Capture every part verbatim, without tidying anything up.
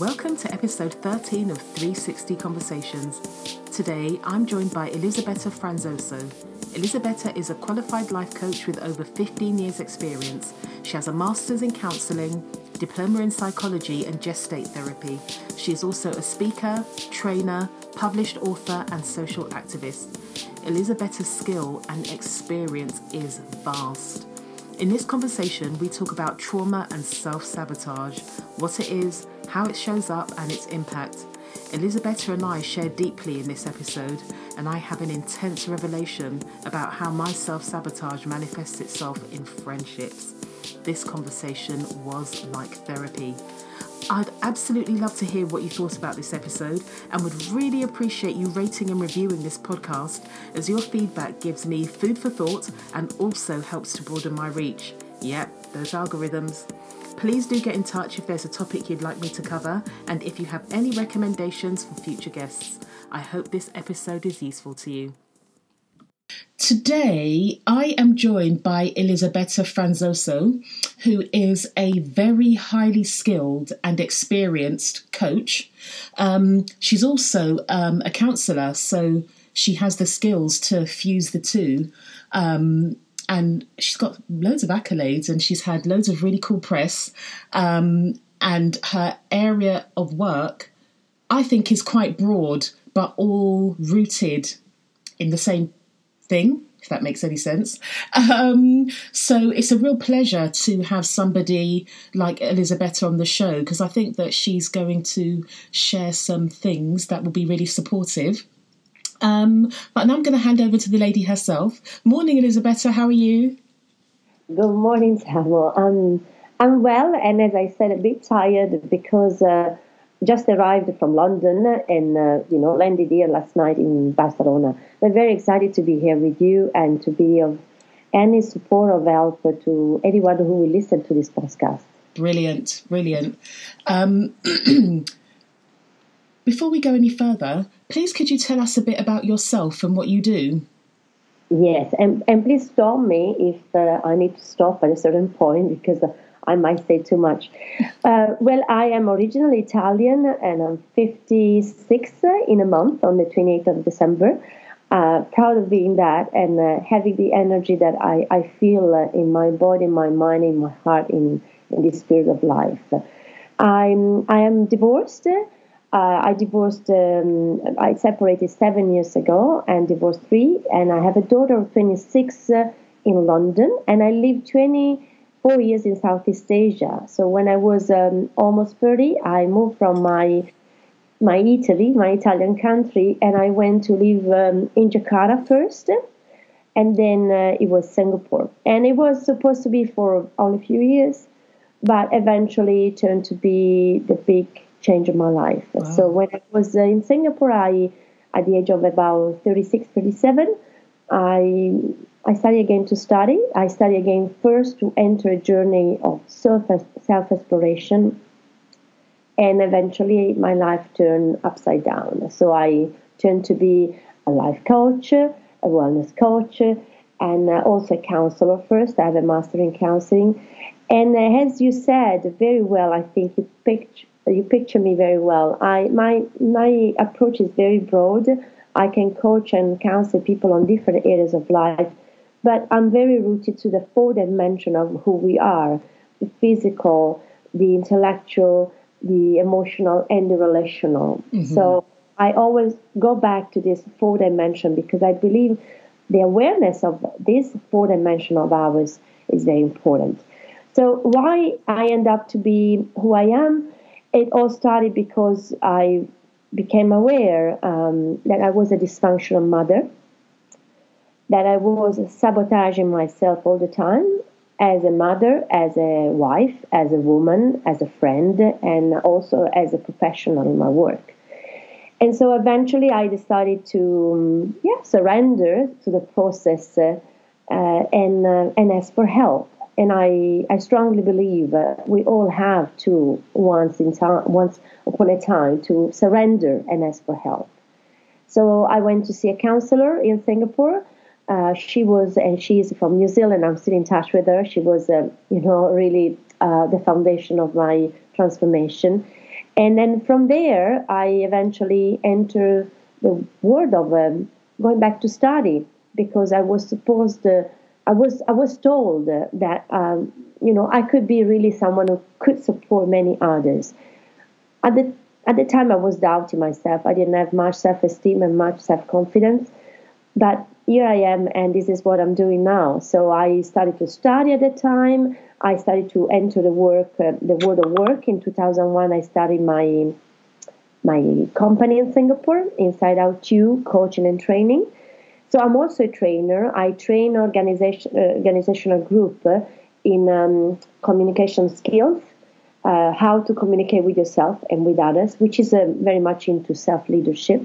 Welcome to episode thirteen of three sixty Conversations. Today, I'm joined by Elisabetta Franzoso. Elisabetta is a qualified life coach with over fifteen years experience. She has a master's in counselling, diploma in psychology and gestate therapy. She is also a speaker, trainer, published author and social activist. Elisabetta's skill and experience is vast. In this conversation, we talk about trauma and self-sabotage, what it is, how it shows up and its impact. Elisabetta and I share deeply in this episode, and I have an intense revelation about how my self-sabotage manifests itself in friendships. This conversation was like therapy. I'd absolutely love to hear what you thought about this episode and would really appreciate you rating and reviewing this podcast, as your feedback gives me food for thought and also helps to broaden my reach. Yep, those algorithms. Please do get in touch if there's a topic you'd like me to cover and if you have any recommendations for future guests. I hope this episode is useful to you. Today, I am joined by Elisabetta Franzoso, who is a very highly skilled and experienced coach. Um, she's also um, a counsellor, so she has the skills to fuse the two. Um, and she's got loads of accolades and she's had loads of really cool press. Um, and her area of work, I think, is quite broad, but all rooted in the same thing, if that makes any sense. Um, so it's a real pleasure to have somebody like Elisabetta on the show, because I think that she's going to share some things that will be really supportive. Um, but now I'm going to hand over to the lady herself. Morning, Elisabetta. How are you? Good morning, Samuel. Um, I'm well, and as I said, a bit tired because uh, just arrived from London and, uh, you know, landed here last night in Barcelona. We're very excited to be here with you and to be of any support or help to anyone who will listen to this podcast. Brilliant, brilliant. Um, before we go any further, please could you tell us a bit about yourself and what you do? Yes, and, and please stop me if uh, I need to stop at a certain point because Uh, I might say too much. Uh, well, I am originally Italian and I'm fifty-six in a month, on the twenty-eighth of December. Uh, proud of being that and uh, having the energy that I, I feel uh, in my body, my mind, in my heart, in, in this period of life. I'm, I am divorced. Uh, I divorced, um, I separated seven years ago and divorced three. And I have a daughter of twenty-six uh, in London, and I live twenty-four years in Southeast Asia. So when I was um, almost thirty, I moved from my my Italy, my Italian country, and I went to live um, in Jakarta first, and then uh, it was Singapore. And it was supposed to be for only a few years, but eventually it turned to be the big change of my life. Wow. So when I was in Singapore, I, at the age of about thirty-six, thirty-seven, I... I study again to study. I study again first to enter a journey of self self-exploration, and eventually my life turned upside down. So I turned to be a life coach, a wellness coach, and also a counselor first. I have a master in counseling. And as you said very well, I think you picture, you picture me very well. I my my approach is very broad. I can coach and counsel people on different areas of life. But I'm very rooted to the four dimensions of who we are, the physical, the intellectual, the emotional, and the relational. Mm-hmm. So I always go back to this four dimension because I believe the awareness of this four dimension of ours is very important. So why I end up to be who I am, it all started because I became aware um, that I was a dysfunctional mother, that I was sabotaging myself all the time as a mother, as a wife, as a woman, as a friend, and also as a professional in my work. And so eventually I decided to yeah, surrender to the process uh, uh, and, uh, and ask for help. And I, I strongly believe uh, we all have to, once, in ta- once upon a time, to surrender and ask for help. So I went to see a counselor in Singapore. Uh, she was, and she's from New Zealand. I'm still in touch with her. She was, uh, you know, really uh, the foundation of my transformation. And then from there, I eventually entered the world of um, going back to study, because I was supposed, uh, I was I was told that, um, you know, I could be really someone who could support many others. At the At the time, I was doubting myself. I didn't have much self-esteem and much self-confidence. But here I am, and this is what I'm doing now. So I started to study at the time. I started to enter the work, uh, the world of work. In two thousand one, I started my my company in Singapore, Inside Out You, coaching and training. So I'm also a trainer. I train organization, uh, organizational group uh, in um, communication skills. Uh, how to communicate with yourself and with others, which is uh, very much into self-leadership.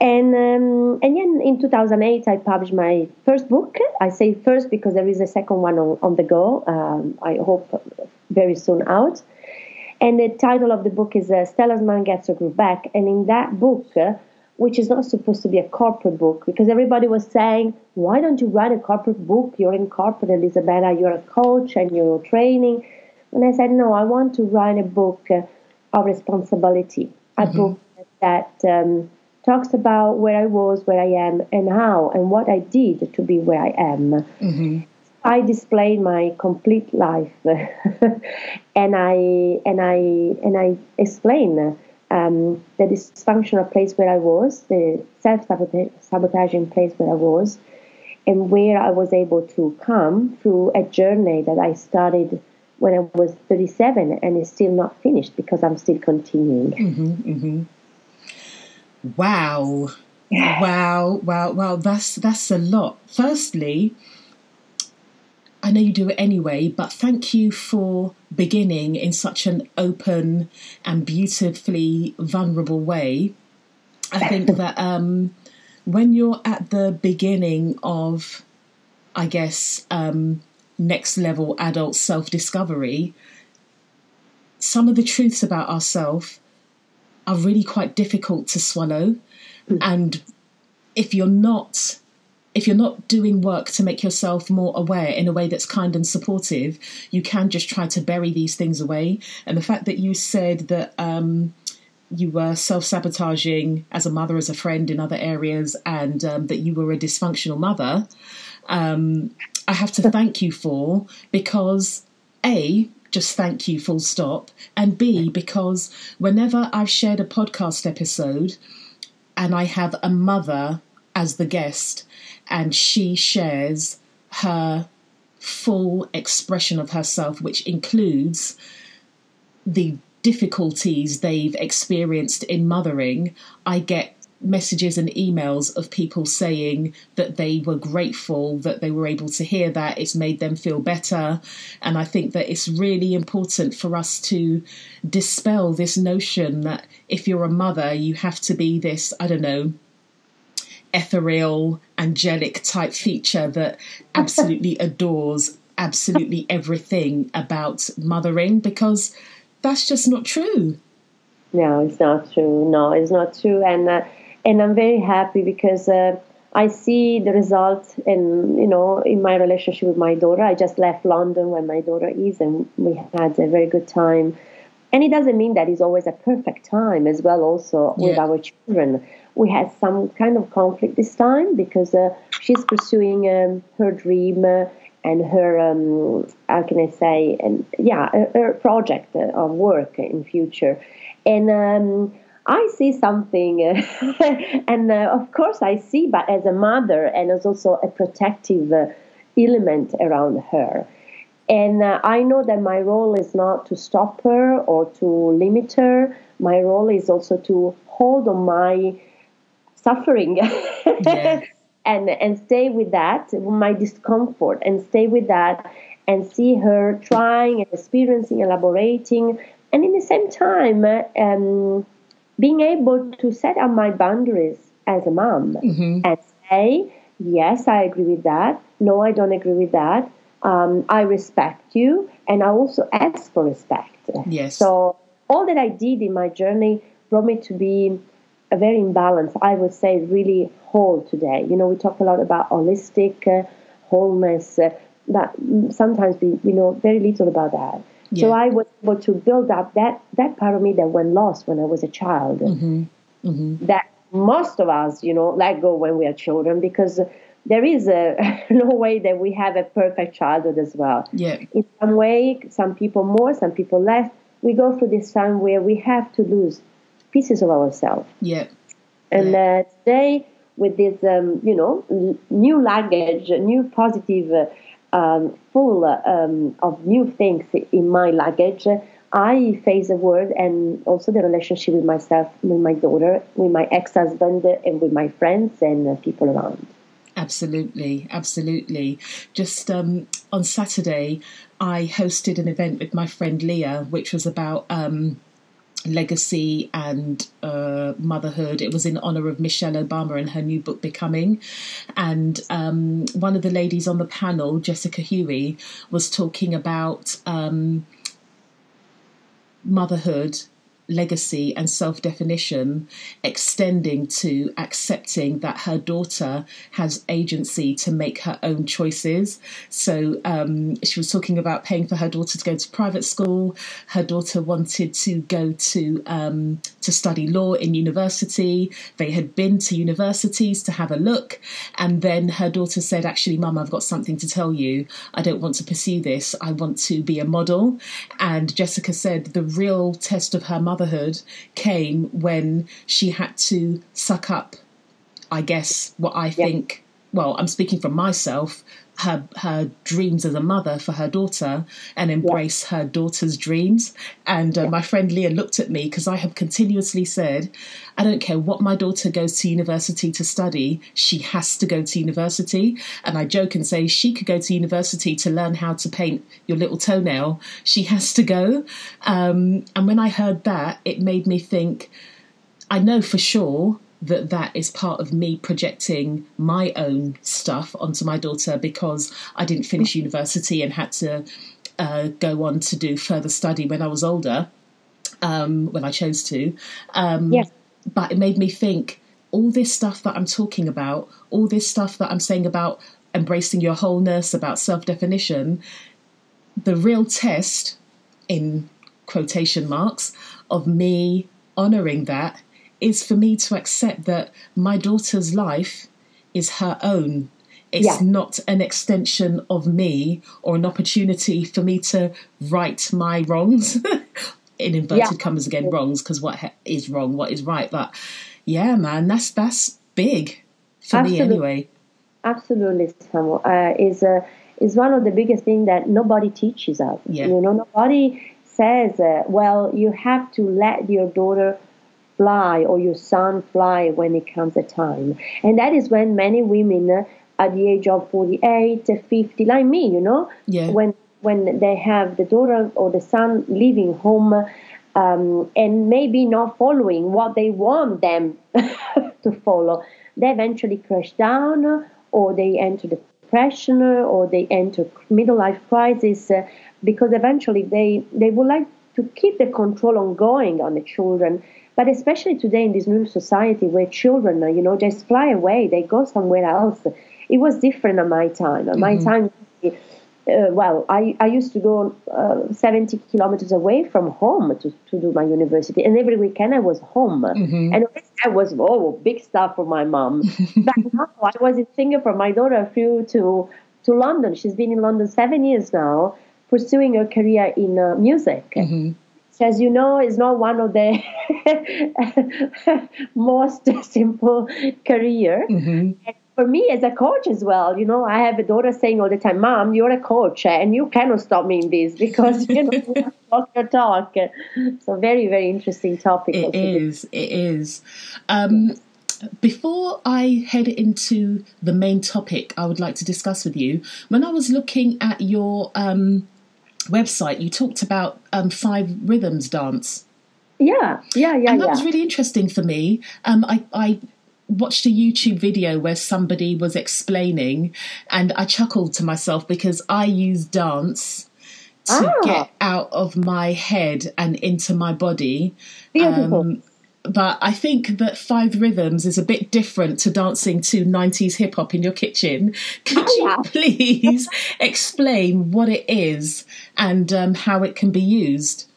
And um, and then in two thousand eight, I published my first book. I say first because there is a second one on, on the go, um, I hope very soon out. And the title of the book is uh, Stella's Man Gets a Group Back. And in that book, uh, which is not supposed to be a corporate book, because everybody was saying, why don't you write a corporate book? You're in corporate, Elisabetta, you're a coach and you're training. And I said, no, I want to write a book uh, of responsibility, a mm-hmm. book that um, talks about where I was, where I am, and how, and what I did to be where I am. Mm-hmm. I displayed my complete life, and I and I and I explain um, the dysfunctional place where I was, the self-sabotaging place where I was, and where I was able to come through a journey that I started when I was thirty-seven, and it's still not finished because I'm still continuing. Mm-hmm, mm-hmm. Wow. Yeah. Wow, wow, wow. That's, that's a lot. Firstly, I know you do it anyway, but thank you for beginning in such an open and beautifully vulnerable way. I think that um, when you're at the beginning of, I guess, um, next level adult self-discovery, some of the truths about ourselves are really quite difficult to swallow. Mm. And if you're not if you're not doing work to make yourself more aware in a way that's kind and supportive, you can just try to bury these things away. And the fact that you said that um you were self-sabotaging as a mother, as a friend, in other areas, and um, that you were a dysfunctional mother, um, I have to thank you for, because A, just thank you full stop, and B, because whenever I've shared a podcast episode and I have a mother as the guest and she shares her full expression of herself, which includes the difficulties they've experienced in mothering, I get messages and emails of people saying that they were grateful that they were able to hear that. It's made them feel better. And I think that it's really important for us to dispel this notion that if you're a mother, you have to be this, I don't know, ethereal, angelic type feature that absolutely adores absolutely everything about mothering, because that's just not true. No, it's not true. No, it's not true. And uh, and I'm very happy because uh, I see the results in, you know, in my relationship with my daughter. I just left London where my daughter is, and we had a very good time. And it doesn't mean that it's always a perfect time as well also yeah. with our children. We had some kind of conflict this time because uh, she's pursuing um, her dream uh, and her, um, how can I say, and yeah, her, her project uh, of work in future. And um, I see something, and uh, of course I see, but as a mother, and as also a protective uh, element around her. And uh, I know that my role is not to stop her or to limit her. My role is also to hold on my suffering yeah. and, and stay with that, my discomfort, and stay with that, and see her trying and experiencing, elaborating. And in the same time, um, being able to set up my boundaries as a mom mm-hmm. and say, yes, I agree with that. No, I don't agree with that. Um, I respect you. And I also ask for respect. Yes. So all that I did in my journey brought me to be a very imbalanced, I would say, really whole today. You know, we talk a lot about holistic uh, wholeness, uh, but sometimes we, we know very little about that. Yeah. So I was able to build up that, that part of me that went lost when I was a child. Mm-hmm. Mm-hmm. That most of us, you know, let go when we are children, because there is a, no way that we have a perfect childhood as well. Yeah. In some way, some people more, some people less. We go through this time where we have to lose pieces of ourselves. Yeah. And yeah. Uh, today, with this, um, you know, l- new luggage, new positive, uh, um, full um, of new things in my luggage, uh, I face the world and also the relationship with myself, with my daughter, with my ex-husband, and with my friends and uh, people around. Absolutely, absolutely. Just um, on Saturday, I hosted an event with my friend Leah, which was about um, legacy and uh, motherhood. It was in honour of Michelle Obama and her new book, Becoming. And um, one of the ladies on the panel, Jessica Huey, was talking about um, motherhood, legacy and self-definition, extending to accepting that her daughter has agency to make her own choices. So um, she was talking about paying for her daughter to go to private school. Her daughter wanted to go to um, to study law in university. They had been to universities to have a look. And then her daughter said, actually, Mum, I've got something to tell you. I don't want to pursue this. I want to be a model. And Jessica said the real test of her mother motherhood came when she had to suck up, I guess, what I think, yeah. well, I'm speaking for myself, her her dreams as a mother for her daughter and embrace yeah. her daughter's dreams. And uh, yeah. my friend Leah looked at me because I have continuously said, I don't care what my daughter goes to university to study, she has to go to university. And I joke and say she could go to university to learn how to paint your little toenail. She has to go. Um, and when I heard that, it made me think, I know for sure that that is part of me projecting my own stuff onto my daughter because I didn't finish university and had to uh, go on to do further study when I was older, um, when I chose to. Um, yes. But it made me think, all this stuff that I'm talking about, all this stuff that I'm saying about embracing your wholeness, about self-definition, the real test, in quotation marks, of me honouring that is for me to accept that my daughter's life is her own. It's yeah. not an extension of me or an opportunity for me to right my wrongs. In inverted yeah. commas again, wrongs, because what he- is wrong, what is right. But yeah, man, that's that's big for Absolutely. me anyway. Absolutely, Samuel. Uh, is uh, is one of the biggest things that nobody teaches us. Yeah. You know, nobody says, uh, well, you have to let your daughter fly or your son fly when it comes a time. And that is when many women uh, at the age of forty-eight, fifty, like me, you know, yeah. when when they have the daughter or the son leaving home um, and maybe not following what they want them to follow, they eventually crash down or they enter depression or they enter midlife crisis uh, because eventually they, they would like to keep the control ongoing on the children. But especially today in this new society where children, you know, just fly away, they go somewhere else. It was different at my time. At mm-hmm. my time, uh, well, I, I used to go uh, seventy kilometers away from home to, to do my university. And every weekend I was home. Mm-hmm. And I was, oh, big stuff for my mom. But now I was in Singapore. My daughter flew to, to London. She's been in London seven years now, pursuing her career in uh, music. Mm-hmm. As you know, it's not one of the most simple career. Mm-hmm. And for me as a coach as well, you know, I have a daughter saying all the time, Mom, you're a coach and you cannot stop me in this because, you know, you have to talk your talk. So very, very interesting topic. It is, it is. Um, yes. Before I head into the main topic I would like to discuss with you, when I was looking at your um website, you talked about um, five rhythms dance. Yeah, yeah, yeah. And that yeah. was really interesting for me. Um, I, I watched a YouTube video where somebody was explaining, and I chuckled to myself because I use dance to ah. get out of my head and into my body. Beautiful. Um, But I think that Five Rhythms is a bit different to dancing to nineties hip hop in your kitchen. Could oh, yeah. you please explain what it is and um, how it can be used?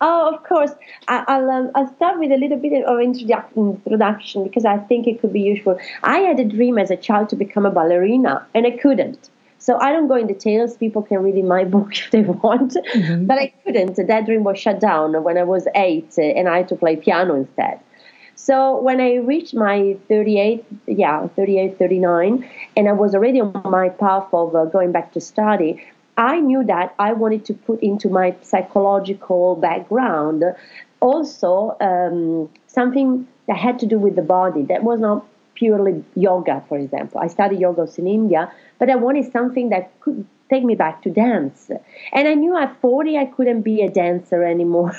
Oh, of course. I, I'll, um, I'll start with a little bit of introduction because I think it could be useful. I had a dream as a child to become a ballerina and I couldn't. So I don't go in details. People can read in my book if they want. Mm-hmm. But I couldn't. That dream was shut down when I was eight and I had to play piano instead. So when I reached my thirty-eight, yeah, thirty-eight, thirty-nine, and I was already on my path of uh, going back to study, I knew that I wanted to put into my psychological background also um, something that had to do with the body. That was not purely yoga, for example. I studied yoga in India, but I wanted something that could take me back to dance. And I knew at forty I couldn't be a dancer anymore.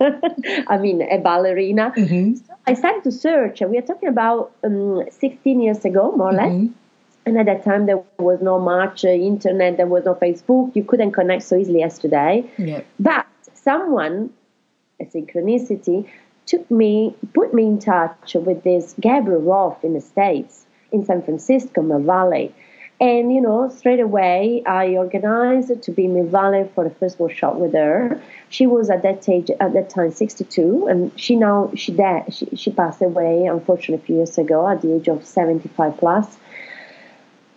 I mean, a ballerina. Mm-hmm. So I started to search, and we are talking about um, sixteen years ago, more or mm-hmm. less. And at that time, there was not much uh, internet, there was no Facebook. You couldn't connect so easily as today. Yeah. But someone, a synchronicity, took me, put me in touch with this Gabrielle Roth in the States, in San Francisco, Mel Valley. And, you know, straight away, I organized to be in Mel Valley for the first workshop with her. She was at that age, at that time, sixty-two, and she now, she, dead, she, she passed away, unfortunately, a few years ago, at the age of seventy-five plus.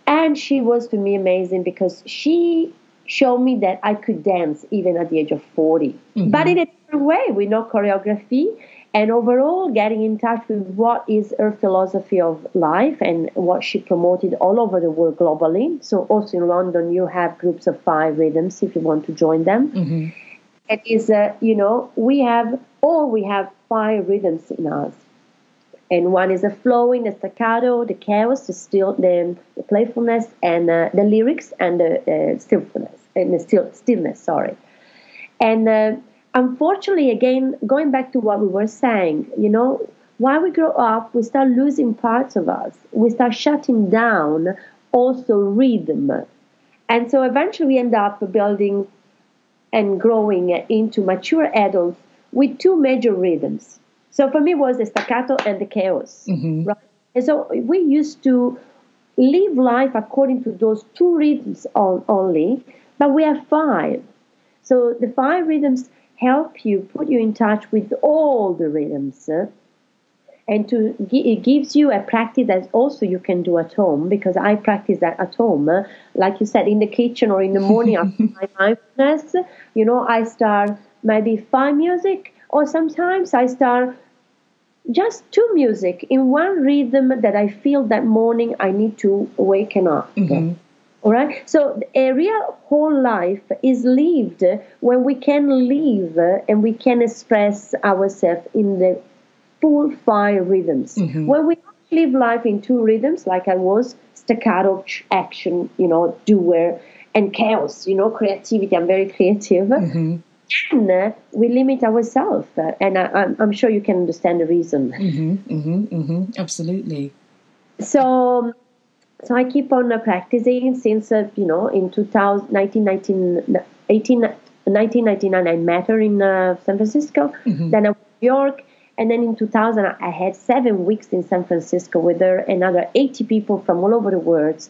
And she was, to me, amazing because she showed me that I could dance even at the age of forty. Mm-hmm. But in a different way, with no choreography, and overall getting in touch with what is her philosophy of life and what she promoted all over the world globally. So also in London, you have groups of five rhythms if you want to join them. Mm-hmm. It is, uh, you know, we have, all we have five rhythms in us. And one is the flowing, the staccato, the chaos, the still, the, the playfulness, and uh, the lyrics, and the uh, stillness. And the still, stillness, sorry. And uh, unfortunately, again, going back to what we were saying, you know, while we grow up, we start losing parts of us. We start shutting down also rhythm, and so eventually we end up building and growing into mature adults with two major rhythms. So for me, it was the staccato and the chaos. Mm-hmm. Right? And so we used to live life according to those two rhythms on, only, but we have five. So the five rhythms help you, put you in touch with all the rhythms. Uh, and to it gives you a practice that also you can do at home, because I practice that at home. Uh, like you said, in the kitchen or in the morning after my mindfulness, you know, I start maybe five music, or sometimes I start just two music in one rhythm that I feel that morning I need to waken up. Mm-hmm. All right. So a real whole life is lived when we can live and we can express ourselves in the full five rhythms. Mm-hmm. When we live life in two rhythms, like I was, staccato, action, you know, doer, and chaos, you know, creativity. I'm very creative. Mm-hmm. And uh, we limit ourselves, uh, and I, I'm, I'm sure you can understand the reason. Mm-hmm, mm-hmm, mm-hmm. Absolutely. So, so I keep on uh, practicing since uh, you know in two thousand, nineteen, nineteen, eighteen, nineteen ninety-nine I met her in uh, San Francisco. Mm-hmm. Then I went to New York, and then in two thousand I had seven weeks in San Francisco with her, another eighty people from all over the world,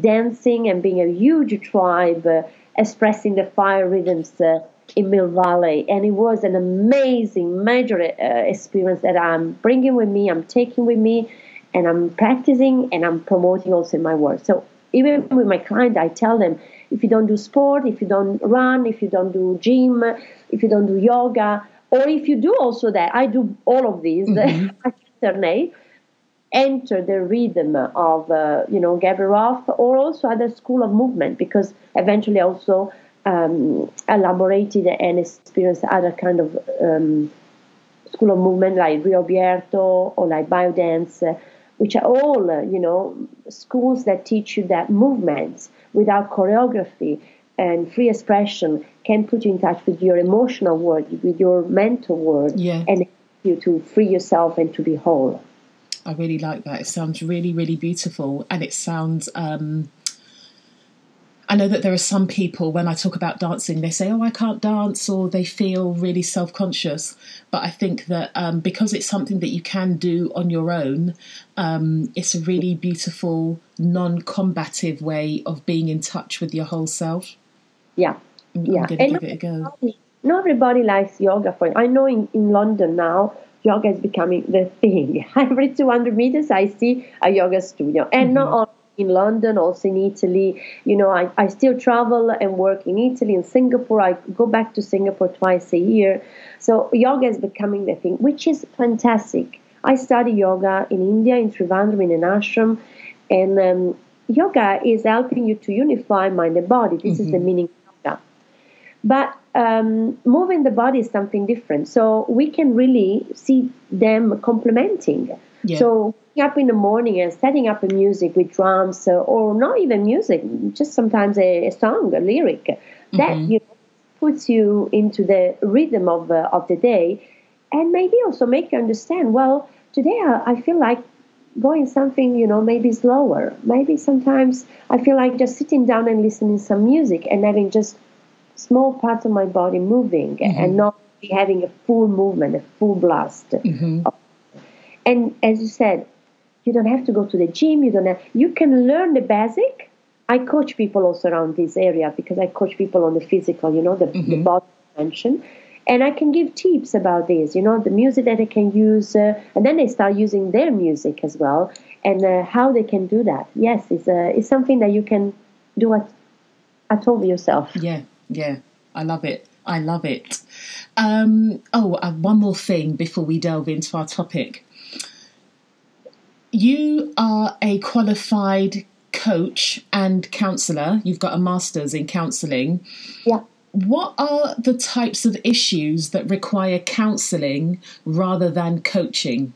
dancing and being a huge tribe, uh, expressing the fire rhythms. Uh, in Mill Valley, and it was an amazing major uh, experience that I'm bringing with me, I'm taking with me, and I'm practicing and I'm promoting also in my work. So even with my client, I tell them, if you don't do sport, if you don't run, if you don't do gym, if you don't do yoga, or if you do also that, I do all of these, mm-hmm. enter the rhythm of, uh, you know, Gabrielle Roth, or also other school of movement, because eventually also Um, elaborated and experienced other kind of um, school of movement like Rio Bierto or like Biodance, uh, which are all, uh, you know, schools that teach you that movements without choreography and free expression can put you in touch with your emotional world, with your mental world, yeah. and help you to free yourself and to be whole. I really like that. It sounds really, really beautiful, and it sounds... Um... I know that there are some people, when I talk about dancing, they say, oh, I can't dance, or they feel really self-conscious. But I think that um, because it's something that you can do on your own, um, it's a really beautiful, non-combative way of being in touch with your whole self. Yeah. I'm, yeah. I'm going to give it a go. Not everybody likes yoga. For I know in, in London now, yoga is becoming the thing. Every two hundred meters, I see a yoga studio. And mm-hmm. not only in London, also in Italy. You know, I, I still travel and work in Italy and Singapore. I go back to Singapore twice a year. So yoga is becoming the thing, which is fantastic. I study yoga in India, in Trivandrum, in an ashram. And um, yoga is helping you to unify mind and body. This mm-hmm. is the meaning of yoga. But um, moving the body is something different. So we can really see them complementing. Yeah. So up in the morning and setting up a music with drums, uh, or not even music, just sometimes a, a song, a lyric, mm-hmm. that you know, puts you into the rhythm of uh, of the day, and maybe also make you understand, well, today I, I feel like going something, you know, maybe slower. Maybe sometimes I feel like just sitting down and listening to some music and having just small parts of my body moving, mm-hmm. and not having a full movement, a full blast. Mm-hmm. And as you said, you don't have to go to the gym. You don't have, you can learn the basic. I coach people also around this area because I coach people on the physical, you know, the, mm-hmm. the body dimension. And I can give tips about this, you know, the music that they can use. Uh, and then they start using their music as well, and uh, how they can do that. Yes, it's, uh, it's something that you can do at, at home yourself. Yeah, yeah. I love it. I love it. Um, oh, uh, one more thing before we delve into our topic. You are a qualified coach and counsellor. You've got a master's in counselling. Yeah. What are the types of issues that require counselling rather than coaching?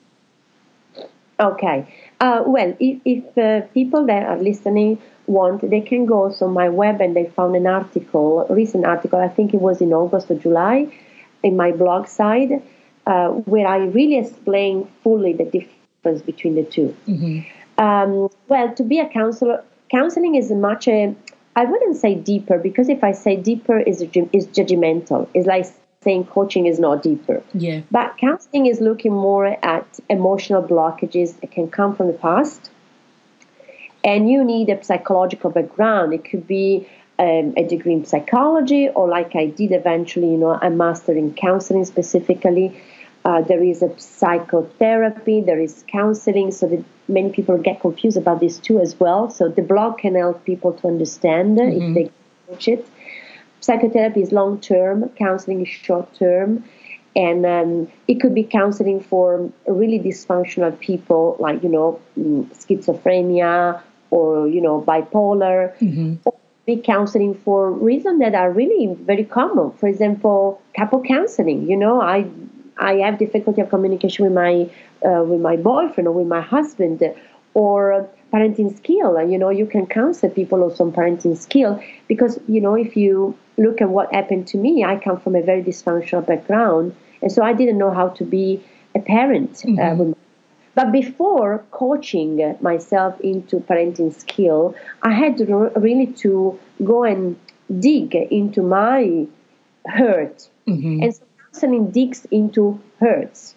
Okay. Uh, well, if, if uh, people that are listening want, they can go also on my web, and they found an article, a recent article, I think it was in August or July, in my blog side, uh, where I really explain fully the difference between the two. Mm-hmm. Um, well, to be a counselor, counseling is much a, I wouldn't say deeper, because if I say deeper, is is judgmental. It's like saying coaching is not deeper. Yeah. But counseling is looking more at emotional blockages that can come from the past, and you need a psychological background. It could be um, a degree in psychology, or like I did eventually, you know, a master in counseling specifically. Uh, there is a psychotherapy, there is counseling, so that many people get confused about these two as well. So the blog can help people to understand, mm-hmm. if they approach it. Psychotherapy is long-term, counseling is short-term, and um, it could be counseling for really dysfunctional people, like, you know, schizophrenia, or, you know, bipolar, mm-hmm. or be counseling for reasons that are really very common. For example, couple counseling, you know, I... I have difficulty of communication with my uh, with my boyfriend or with my husband, or parenting skill. You know, you can counsel people also on parenting skill, because, you know, if you look at what happened to me, I come from a very dysfunctional background, and so I didn't know how to be a parent. Mm-hmm. Uh, but before coaching myself into parenting skill, I had to re- really to go and dig into my hurt, mm-hmm. and so counseling digs into hurts,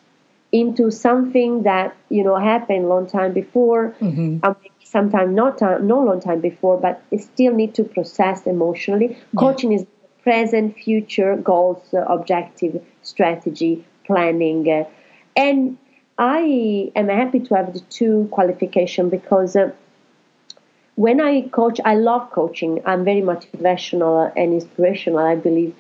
into something that, you know, happened long time before, mm-hmm. um, sometimes not time, no long time before, but it still need to process emotionally. Yeah. Coaching is present, future goals, uh, objective, strategy, planning, uh, and I am happy to have the two qualification, because uh, when I coach, I love coaching. I'm very motivational and inspirational, I believe.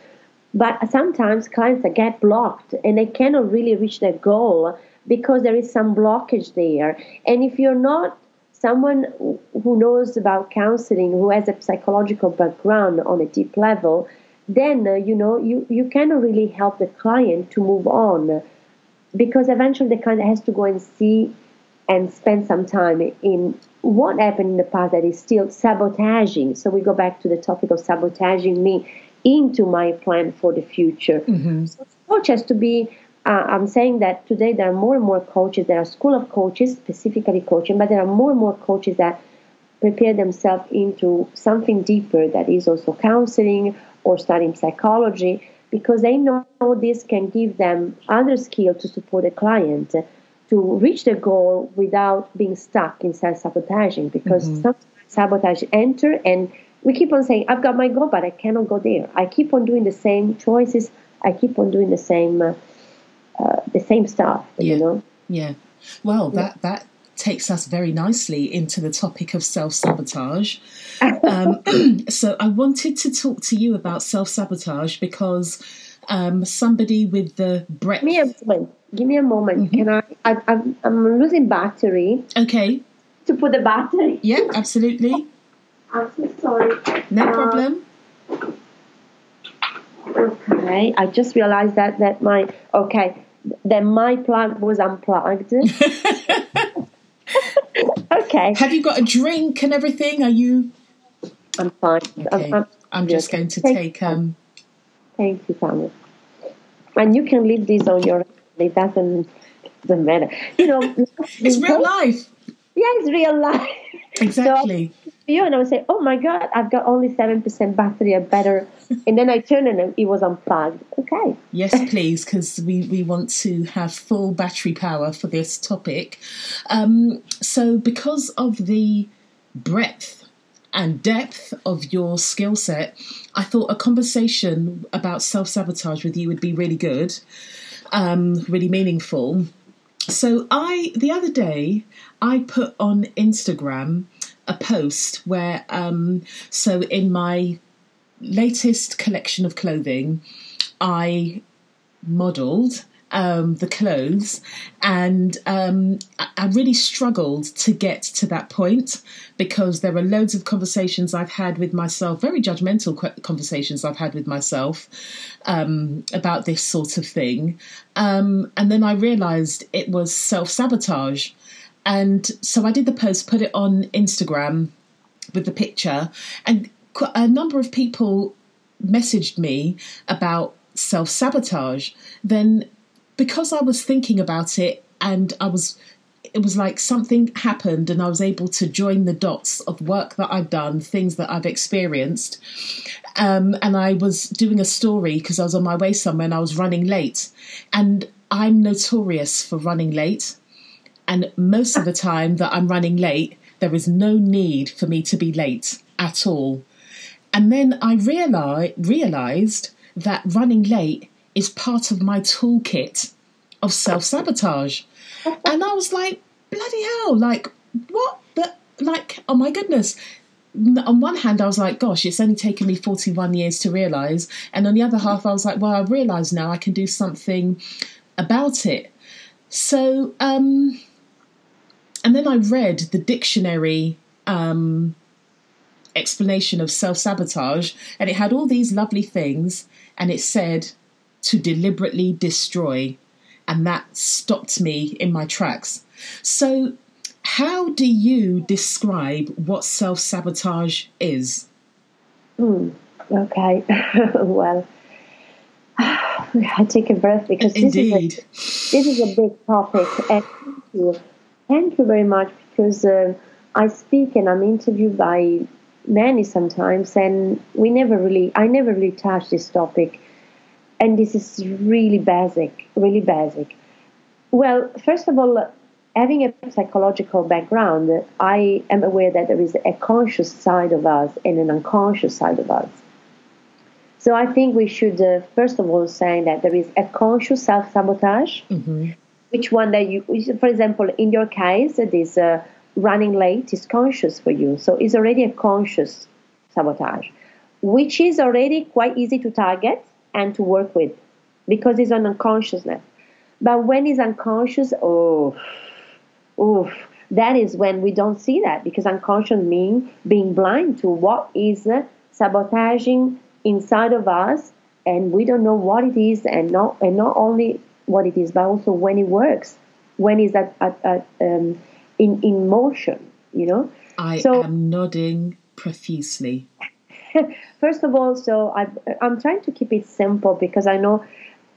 But sometimes clients get blocked and they cannot really reach their goal because there is some blockage there. And if you're not someone who knows about counseling, who has a psychological background on a deep level, then, uh, you know, you, you cannot really help the client to move on, because eventually the client has to go and see and spend some time in what happened in the past that is still sabotaging. So we go back to the topic of sabotaging me into my plan for the future. Mm-hmm. So coach has to be, uh, I'm saying that today there are more and more coaches, there are school of coaches, specifically coaching, but there are more and more coaches that prepare themselves into something deeper that is also counseling or studying psychology, because they know this can give them other skills to support a client to reach their goal without being stuck in self-sabotaging, because mm-hmm. sometimes sabotage enter and we keep on saying, I've got my goal, but I cannot go there. I keep on doing the same choices. I keep on doing the same uh, uh, the same stuff, yeah. you know? Yeah. Well, yeah. that that takes us very nicely into the topic of self-sabotage. um, so I wanted to talk to you about self-sabotage because um, somebody with the breadth... Give me a moment. Give me a moment. Mm-hmm. Can I, I, I'm, I'm losing battery. Okay. To put the battery. Yeah, absolutely. I'm so sorry. No uh, problem. Okay, I just realized that, that my... Okay, then my plug was unplugged. Okay. Have you got a drink and everything? Are you... I'm fine. Okay. I'm, I'm, I'm just okay. going to Thank take... um. Thank you, Tanya. And you can leave this on your... It doesn't, doesn't matter. You know... It's real life. Yeah, it's real life. Exactly. So, you and I would say, oh my God, I've got only seven percent battery, I better... And then I turned and it was unplugged. Okay. Yes, please, because we, we want to have full battery power for this topic. Um, so because of the breadth and depth of your skill set, I thought a conversation about self-sabotage with you would be really good, um, really meaningful. So I, the other day, I put on Instagram a post where, um, so in my latest collection of clothing, I modelled um, the clothes, and um, I really struggled to get to that point because there are loads of conversations I've had with myself, very judgmental conversations I've had with myself um, about this sort of thing. Um, and then I realised it was self-sabotage. And so I did the post, put it on Instagram with the picture, and a number of people messaged me about self-sabotage. Then because I was thinking about it and I was, it was like something happened and I was able to join the dots of work that I've done, things that I've experienced. Um, and I was doing a story because I was on my way somewhere and I was running late, and I'm notorious for running late. And most of the time that I'm running late, there is no need for me to be late at all. And then I reali- realised that running late is part of my toolkit of self-sabotage. And I was like, bloody hell, like, what the, like, oh my goodness. On one hand, I was like, gosh, it's only taken me forty-one years to realise. And on the other half, I was like, well, I realise now I can do something about it. So, um... And then I read the dictionary um, explanation of self-sabotage, and it had all these lovely things, and it said to deliberately destroy, and that stopped me in my tracks. So how do you describe what self-sabotage is? Mm, okay, well, I take a breath because this is a, this is a big topic, and thank you. Thank you very much, because uh, I speak and I'm interviewed by many sometimes, and we never really, I never really touch this topic, and this is really basic, really basic. Well, first of all, having a psychological background, I am aware that there is a conscious side of us and an unconscious side of us. So I think we should, uh, first of all, say that there is a conscious self-sabotage. Mm-hmm. Which one that you, for example, in your case, this uh, running late is conscious for you. So it's already a conscious sabotage, which is already quite easy to target and to work with because it's on unconsciousness. But when it's unconscious, oh, oh, that is when we don't see that, because unconscious means being blind to what is uh, sabotaging inside of us, and we don't know what it is, and not and not only... what it is, but also when it works, when is that at, at, um, in in motion, you know? I so, am nodding profusely. First of all, so I've, I'm trying to keep it simple because I know,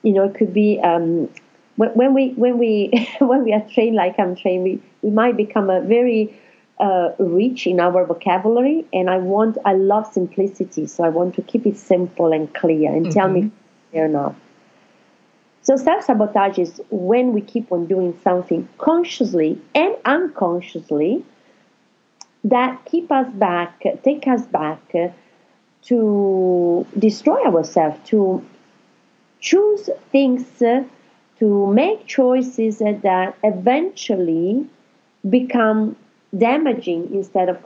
you know, it could be um, when, when we when we when we are trained like I'm trained, we, we might become a very uh, rich in our vocabulary, and I want, I love simplicity, so I want to keep it simple and clear, and mm-hmm. tell me clear enough. So self-sabotage is when we keep on doing something consciously and unconsciously that keep us back, take us back to destroy ourselves, to choose things, to make choices that eventually become damaging instead of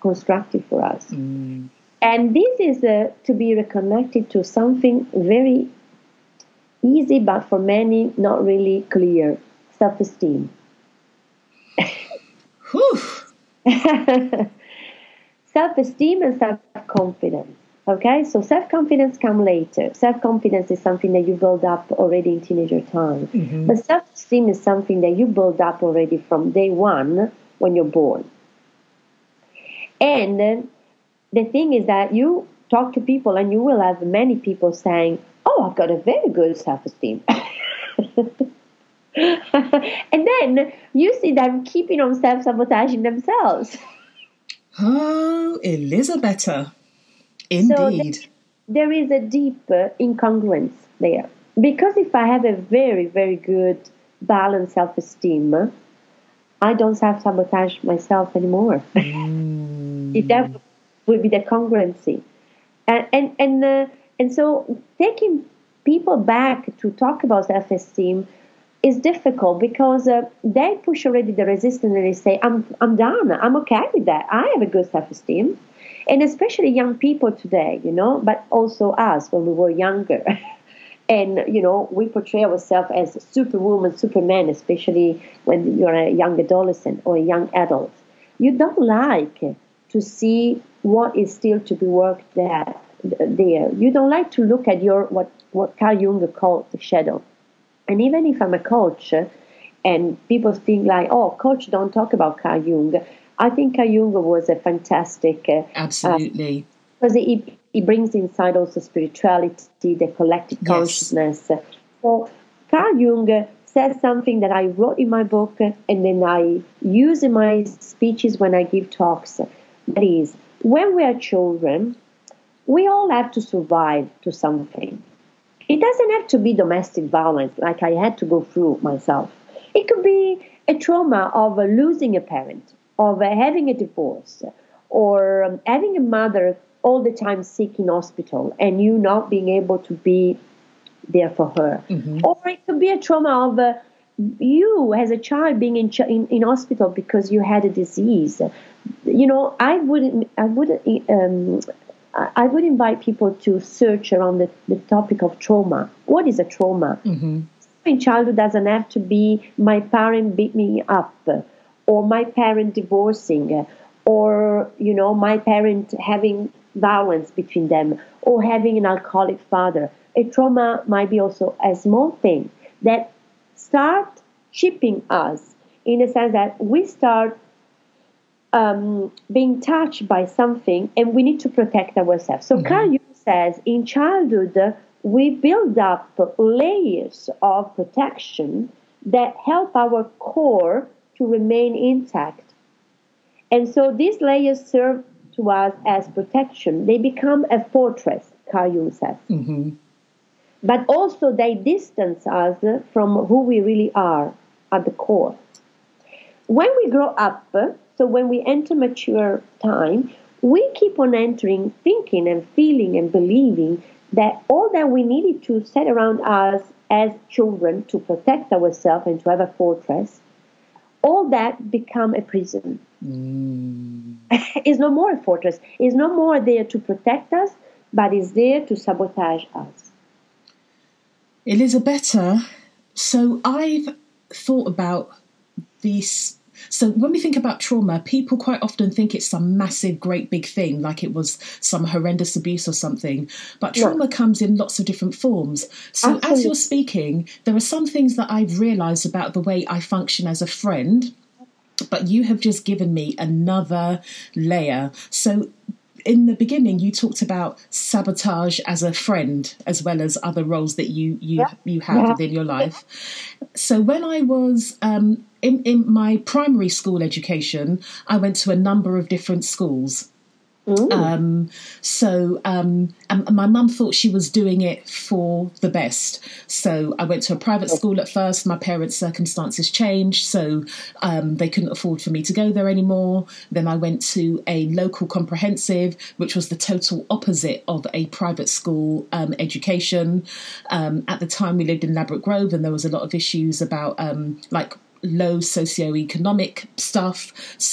constructive for us. Mm. And this is uh, to be reconnected to something very easy, but for many, not really clear, self-esteem. Self-esteem and self-confidence. Okay, so self-confidence comes later. Self-confidence is something that you build up already in teenager time. Mm-hmm. But self-esteem is something that you build up already from day one when you're born. And uh, the thing is that you talk to people and you will have many people saying, oh, I've got a very good self-esteem. And then you see them keeping on self-sabotaging themselves. Oh, Elisabetta. Indeed. So there is a deep incongruence there. Because if I have a very, very good, balanced self-esteem, I don't self-sabotage myself anymore. Mm. If that would be the congruency. And and and, uh, and so taking people back to talk about self-esteem is difficult, because uh, they push already the resistance and they say, I'm, I'm done, I'm okay with that, I have a good self-esteem. And especially young people today, you know, but also us when we were younger. And, you know, we portray ourselves as superwoman, superman, especially when you're a young adolescent or a young adult. You don't like to see what is still to be worked there. You don't like to look at your what, what Carl Jung called the shadow. And even if I'm a coach and people think like, oh, coach, don't talk about Carl Jung, I think Carl Jung was a fantastic... Uh, Absolutely. Because uh, he, he brings inside also spirituality, the collective yes. consciousness. So Carl Jung says something that I wrote in my book and then I use in my speeches when I give talks. That is, when we are children, we all have to survive to something. It doesn't have to be domestic violence like I had to go through myself. It could be a trauma of uh, losing a parent, of uh, having a divorce, or um, having a mother all the time sick in hospital and you not being able to be there for her. Mm-hmm. Or it could be a trauma of uh, you as a child being in, ch- in in hospital because you had a disease. You know, I wouldn't, I wouldn't, um, I would invite people to search around the, the topic of trauma. What is a trauma? Mm-hmm. In childhood doesn't have to be my parent beat me up, or my parent divorcing, or, you know, my parent having violence between them, or having an alcoholic father. A trauma might be also a small thing that start chipping us, in the sense that we start um, being touched by something and we need to protect ourselves. So mm-hmm. Carl Jung says in childhood, we build up layers of protection that help our core to remain intact. And so these layers serve to us as protection. They become a fortress, Carl Jung says. Mm-hmm. But also they distance us from who we really are at the core. When we grow up, so when we enter mature time, we keep on entering thinking and feeling and believing that all that we needed to set around us as children to protect ourselves and to have a fortress, all that become a prison. Mm. It's no more a fortress. It's no more there to protect us, but it's there to sabotage us. Elisabetta, so I've thought about this. So when we think about trauma, people quite often think it's some massive, great big thing, like it was some horrendous abuse or something. But trauma yeah. comes in lots of different forms. So Absolutely. As you're speaking, there are some things that I've realised about the way I function as a friend, but you have just given me another layer. So in the beginning, you talked about sabotage as a friend, as well as other roles that you you, yeah. you had yeah. within your life. So when I was um, in, in my primary school education, I went to a number of different schools. Um, so um, and my mum thought she was doing it for the best. So I went to a private school at first. My parents' circumstances changed, so um, they couldn't afford for me to go there anymore. Then I went to a local comprehensive, which was the total opposite of a private school um, education. Um, at the time, we lived in Ladbroke Grove, and there was a lot of issues about um, like. low socioeconomic stuff.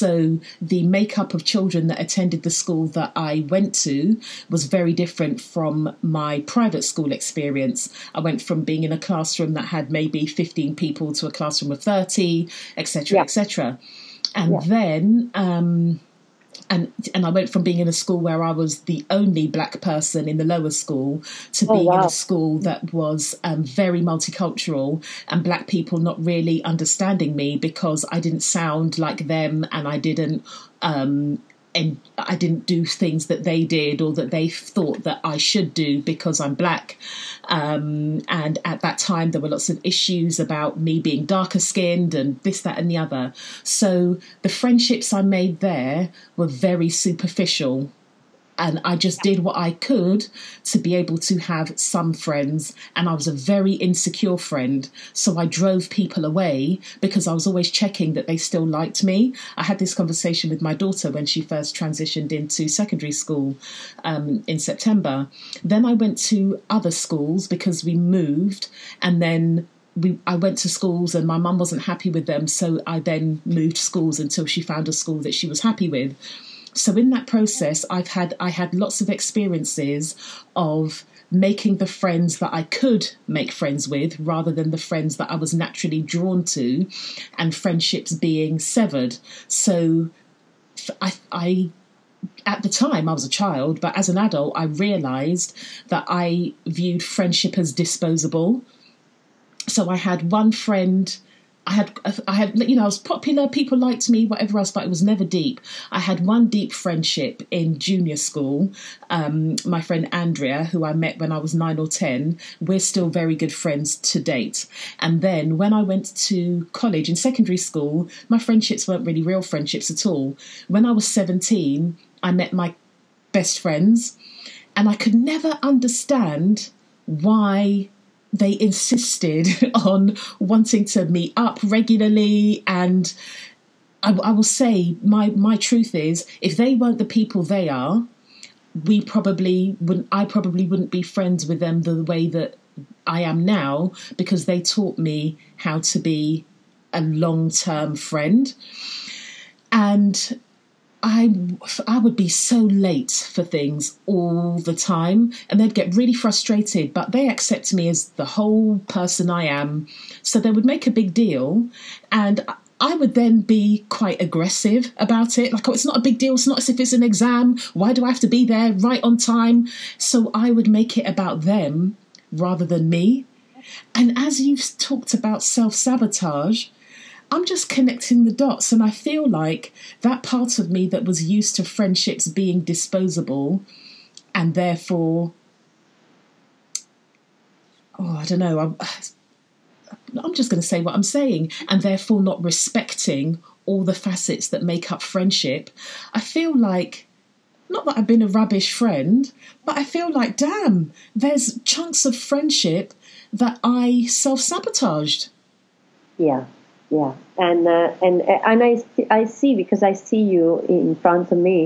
So the makeup of children that attended the school that I went to was very different from my private school experience. I went from being in a classroom that had maybe fifteen people to a classroom of thirty, et cetera, yeah. et cetera. And yeah. then um And and I went from being in a school where I was the only black person in the lower school to being oh, wow. in a school that was um, very multicultural, and black people not really understanding me because I didn't sound like them, and I didn't um, and I didn't do things that they did or that they thought that I should do because I'm black. Um, and at that time, there were lots of issues about me being darker skinned and this, that and the other. So the friendships I made there were very superficial. And I just did what I could to be able to have some friends. And I was a very insecure friend. So I drove people away because I was always checking that they still liked me. I had this conversation with my daughter when she first transitioned into secondary school um, in September. Then I went to other schools because we moved, and then We, I went to schools and my mum wasn't happy with them. So I then moved schools until she found a school that she was happy with. So in that process, I've had I had lots of experiences of making the friends that I could make friends with rather than the friends that I was naturally drawn to, and friendships being severed. So I, I at the time I was a child, but as an adult, I realised that I viewed friendship as disposable. So I had one friend. I had, I had, you know, I was popular, people liked me, whatever else, but it was never deep. I had one deep friendship in junior school. Um, my friend Andrea, who I met when I was nine or ten, we're still very good friends to date. And then when I went to college in secondary school, my friendships weren't really real friendships at all. When I was seventeen, I met my best friends, and I could never understand why they insisted on wanting to meet up regularly. And I, I will say my, my truth is, if they weren't the people they are, we probably wouldn't, I probably wouldn't be friends with them the way that I am now, because they taught me how to be a long-term friend. And I, I would be so late for things all the time, and they'd get really frustrated, but they accept me as the whole person I am. So they would make a big deal, and I would then be quite aggressive about it. Like, oh, it's not a big deal. It's not as if it's an exam. Why do I have to be there right on time? So I would make it about them rather than me. And as you've talked about self-sabotage, I'm just connecting the dots, and I feel like that part of me that was used to friendships being disposable and therefore, oh, I don't know, I'm, I'm just going to say what I'm saying, and therefore not respecting all the facets that make up friendship. I feel like, not that I've been a rubbish friend, but I feel like, damn, there's chunks of friendship that I self-sabotaged. Yeah. Yeah, and uh, and and I I see, because I see you in front of me,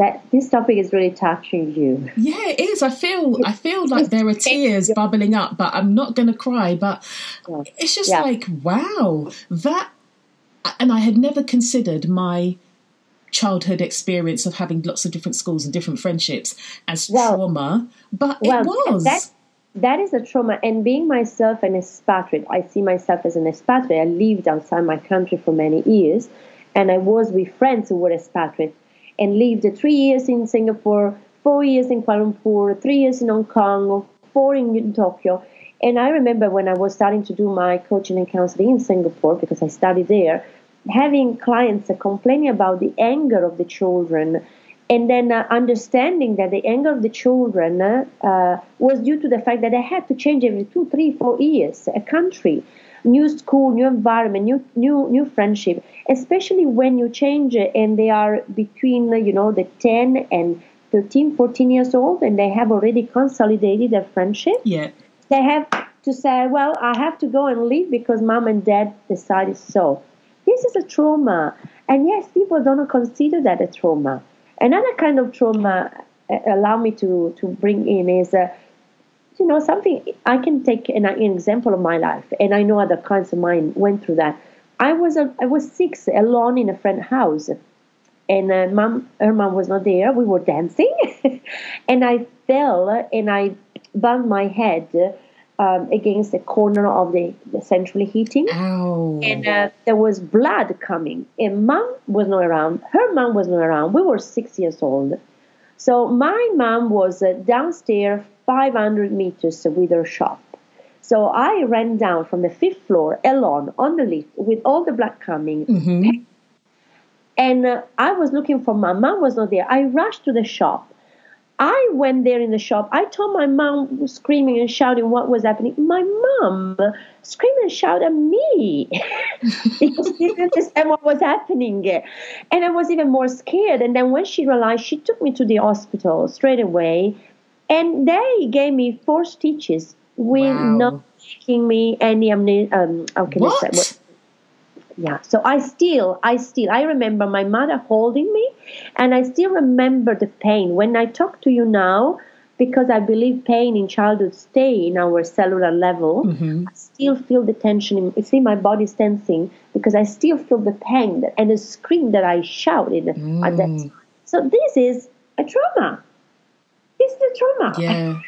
that this topic is really touching you. Yeah, it is. I feel I feel like there are tears bubbling up, but I'm not going to cry. But yeah. it's just yeah. like, wow, that. And I had never considered my childhood experience of having lots of different schools and different friendships as well, trauma, but well, it was. That- That is a trauma. And being myself an expatriate, I see myself as an expatriate. I lived outside my country for many years, and I was with friends who were expatriates, and lived three years in Singapore, four years in Kuala Lumpur, three years in Hong Kong, four in, in Tokyo. And I remember when I was starting to do my coaching and counseling in Singapore, because I studied there, having clients complaining about the anger of the children And then uh, understanding that the anger of the children uh, was due to the fact that they had to change every two, three, four years, a country, new school, new environment, new new new friendship, especially when you change and they are between, you know, the ten and thirteen, fourteen years old, and they have already consolidated their friendship. Yeah. They have to say, well, I have to go and leave because mom and dad decided so. This is a trauma. And yes, people don't consider that a trauma. Another kind of trauma, uh, allow me to, to bring in, is, uh, you know, something I can take an, an example of my life, and I know other clients of mine went through that. I was a, I was six, alone in a friend's house, and uh, mom, her mom was not there. We were dancing, and I fell, and I banged my head um, against the corner of the, the central heating. Ow. And uh, there was blood coming, and mom was not around. Her mom was not around. We were six years old. So my mom was uh, downstairs, five hundred meters with her shop. So I ran down from the fifth floor alone on the lift with all the blood coming. Mm-hmm. And uh, I was looking for mom. Mom was not there. I rushed to the shop. I went there in the shop. I told my mom, screaming and shouting, what was happening. My mom screamed and shouted at me because she didn't understand what was happening. And I was even more scared. And then when she realized, she took me to the hospital straight away. And they gave me four stitches with wow. not taking me any amnesia. Um, how can what? I say? What? Yeah. So I still, I still, I remember my mother holding me, and I still remember the pain. When I talk to you now, because I believe pain in childhood stay in our cellular level, mm-hmm. I still feel the tension. You see, my body's tensing because I still feel the pain and the scream that I shouted mm. at that time. So this is a trauma. It's the trauma. Yeah.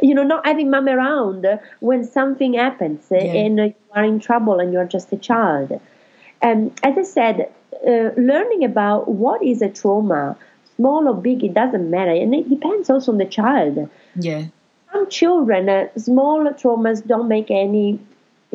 You know, not having mom around when something happens yeah. and you are in trouble and you're just a child. Um, as I said, uh, learning about what is a trauma, small or big, it doesn't matter. And it depends also on the child. Yeah. Some children, uh, small traumas don't make any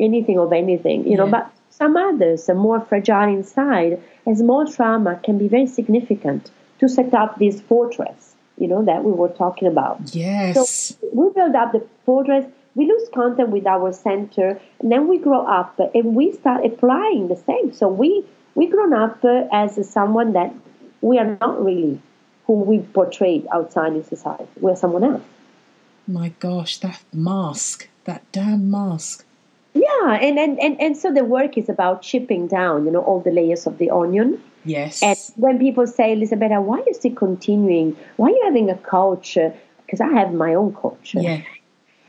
anything of anything, you yeah. know, but some others are more fragile inside. A small trauma can be very significant to set up this fortress. You know, that we were talking about. Yes. So we build up the fortress, we lose contact with our center, and then we grow up and we start applying the same. So we, we grown up as someone that we are not really who we portrayed outside in society. We're someone else. My gosh, that mask, that damn mask. Yeah, and, and, and, and so the work is about chipping down, you know, all the layers of the onion. Yes. And when people say, Elisabetta, why are you still continuing? Why are you having a coach? Because I have my own coach. Yeah.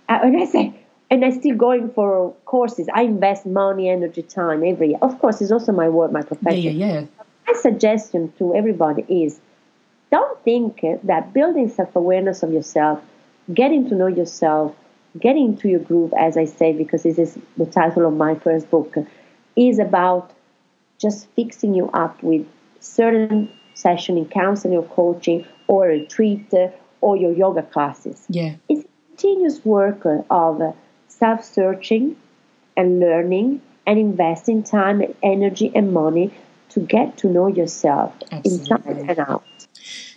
Uh, and I say, and I'm still going for courses. I invest money, energy, time every year. Of course, it's also my work, my profession. Yeah, yeah, yeah. My suggestion to everybody is don't think that building self-awareness of yourself, getting to know yourself, getting into your groove, as I say, because this is the title of my first book, is about just fixing you up with certain session in counseling or coaching or a retreat or your yoga classes. Yeah. It's a continuous work of self-searching and learning and investing time and energy and money to get to know yourself. Absolutely. Inside and out.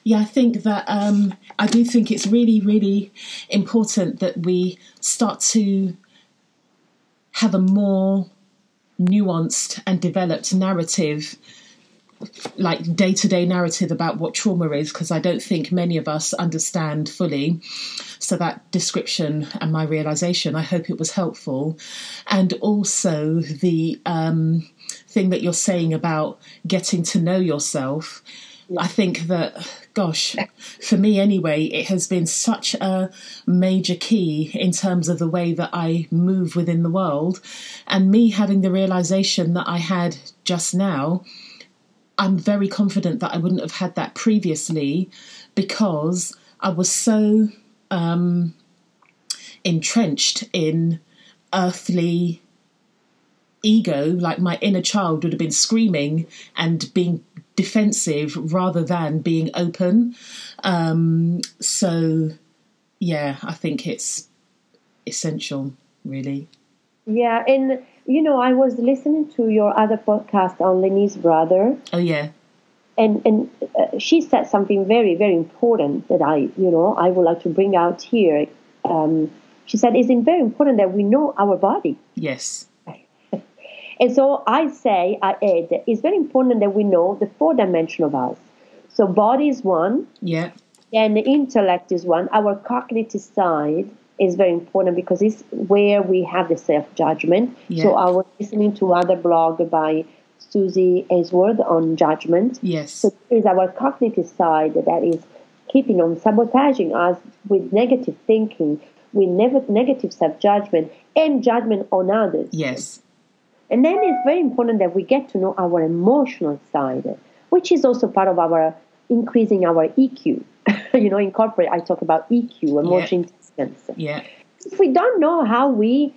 Yeah, I think that um, I do think it's really, really important that we start to have a more nuanced and developed narrative, like day-to-day narrative about what trauma is, because I don't think many of us understand fully. So that description and my realization, I hope it was helpful. And also the um, thing that you're saying about getting to know yourself, I think that, gosh, for me anyway, it has been such a major key in terms of the way that I move within the world. And me having the realization that I had just now, I'm very confident that I wouldn't have had that previously because I was so um, entrenched in earthly ego, like my inner child would have been screaming and being defensive rather than being open. Um, so, yeah, I think it's essential, really. Yeah, and, you know, I was listening to your other podcast on Lenny's brother. Oh, yeah. And and uh, she said something very, very important that I, you know, I would like to bring out here. Um, she said, it's very important that we know our body. Yes. And so I say, I add, it's very important that we know the four dimensions of us. So body is one. Yeah. And the intellect is one. Our cognitive side is very important because it's where we have the self-judgment. Yeah. So I was listening to other blog by Susie Ainsworth on judgment. Yes. So it's our cognitive side that is keeping on sabotaging us with negative thinking, with negative self-judgment and judgment on others. Yes. And then it's very important that we get to know our emotional side, which is also part of our increasing our E Q. You know, in corporate, I talk about E Q, emotion intelligence. Yeah. If we don't know how we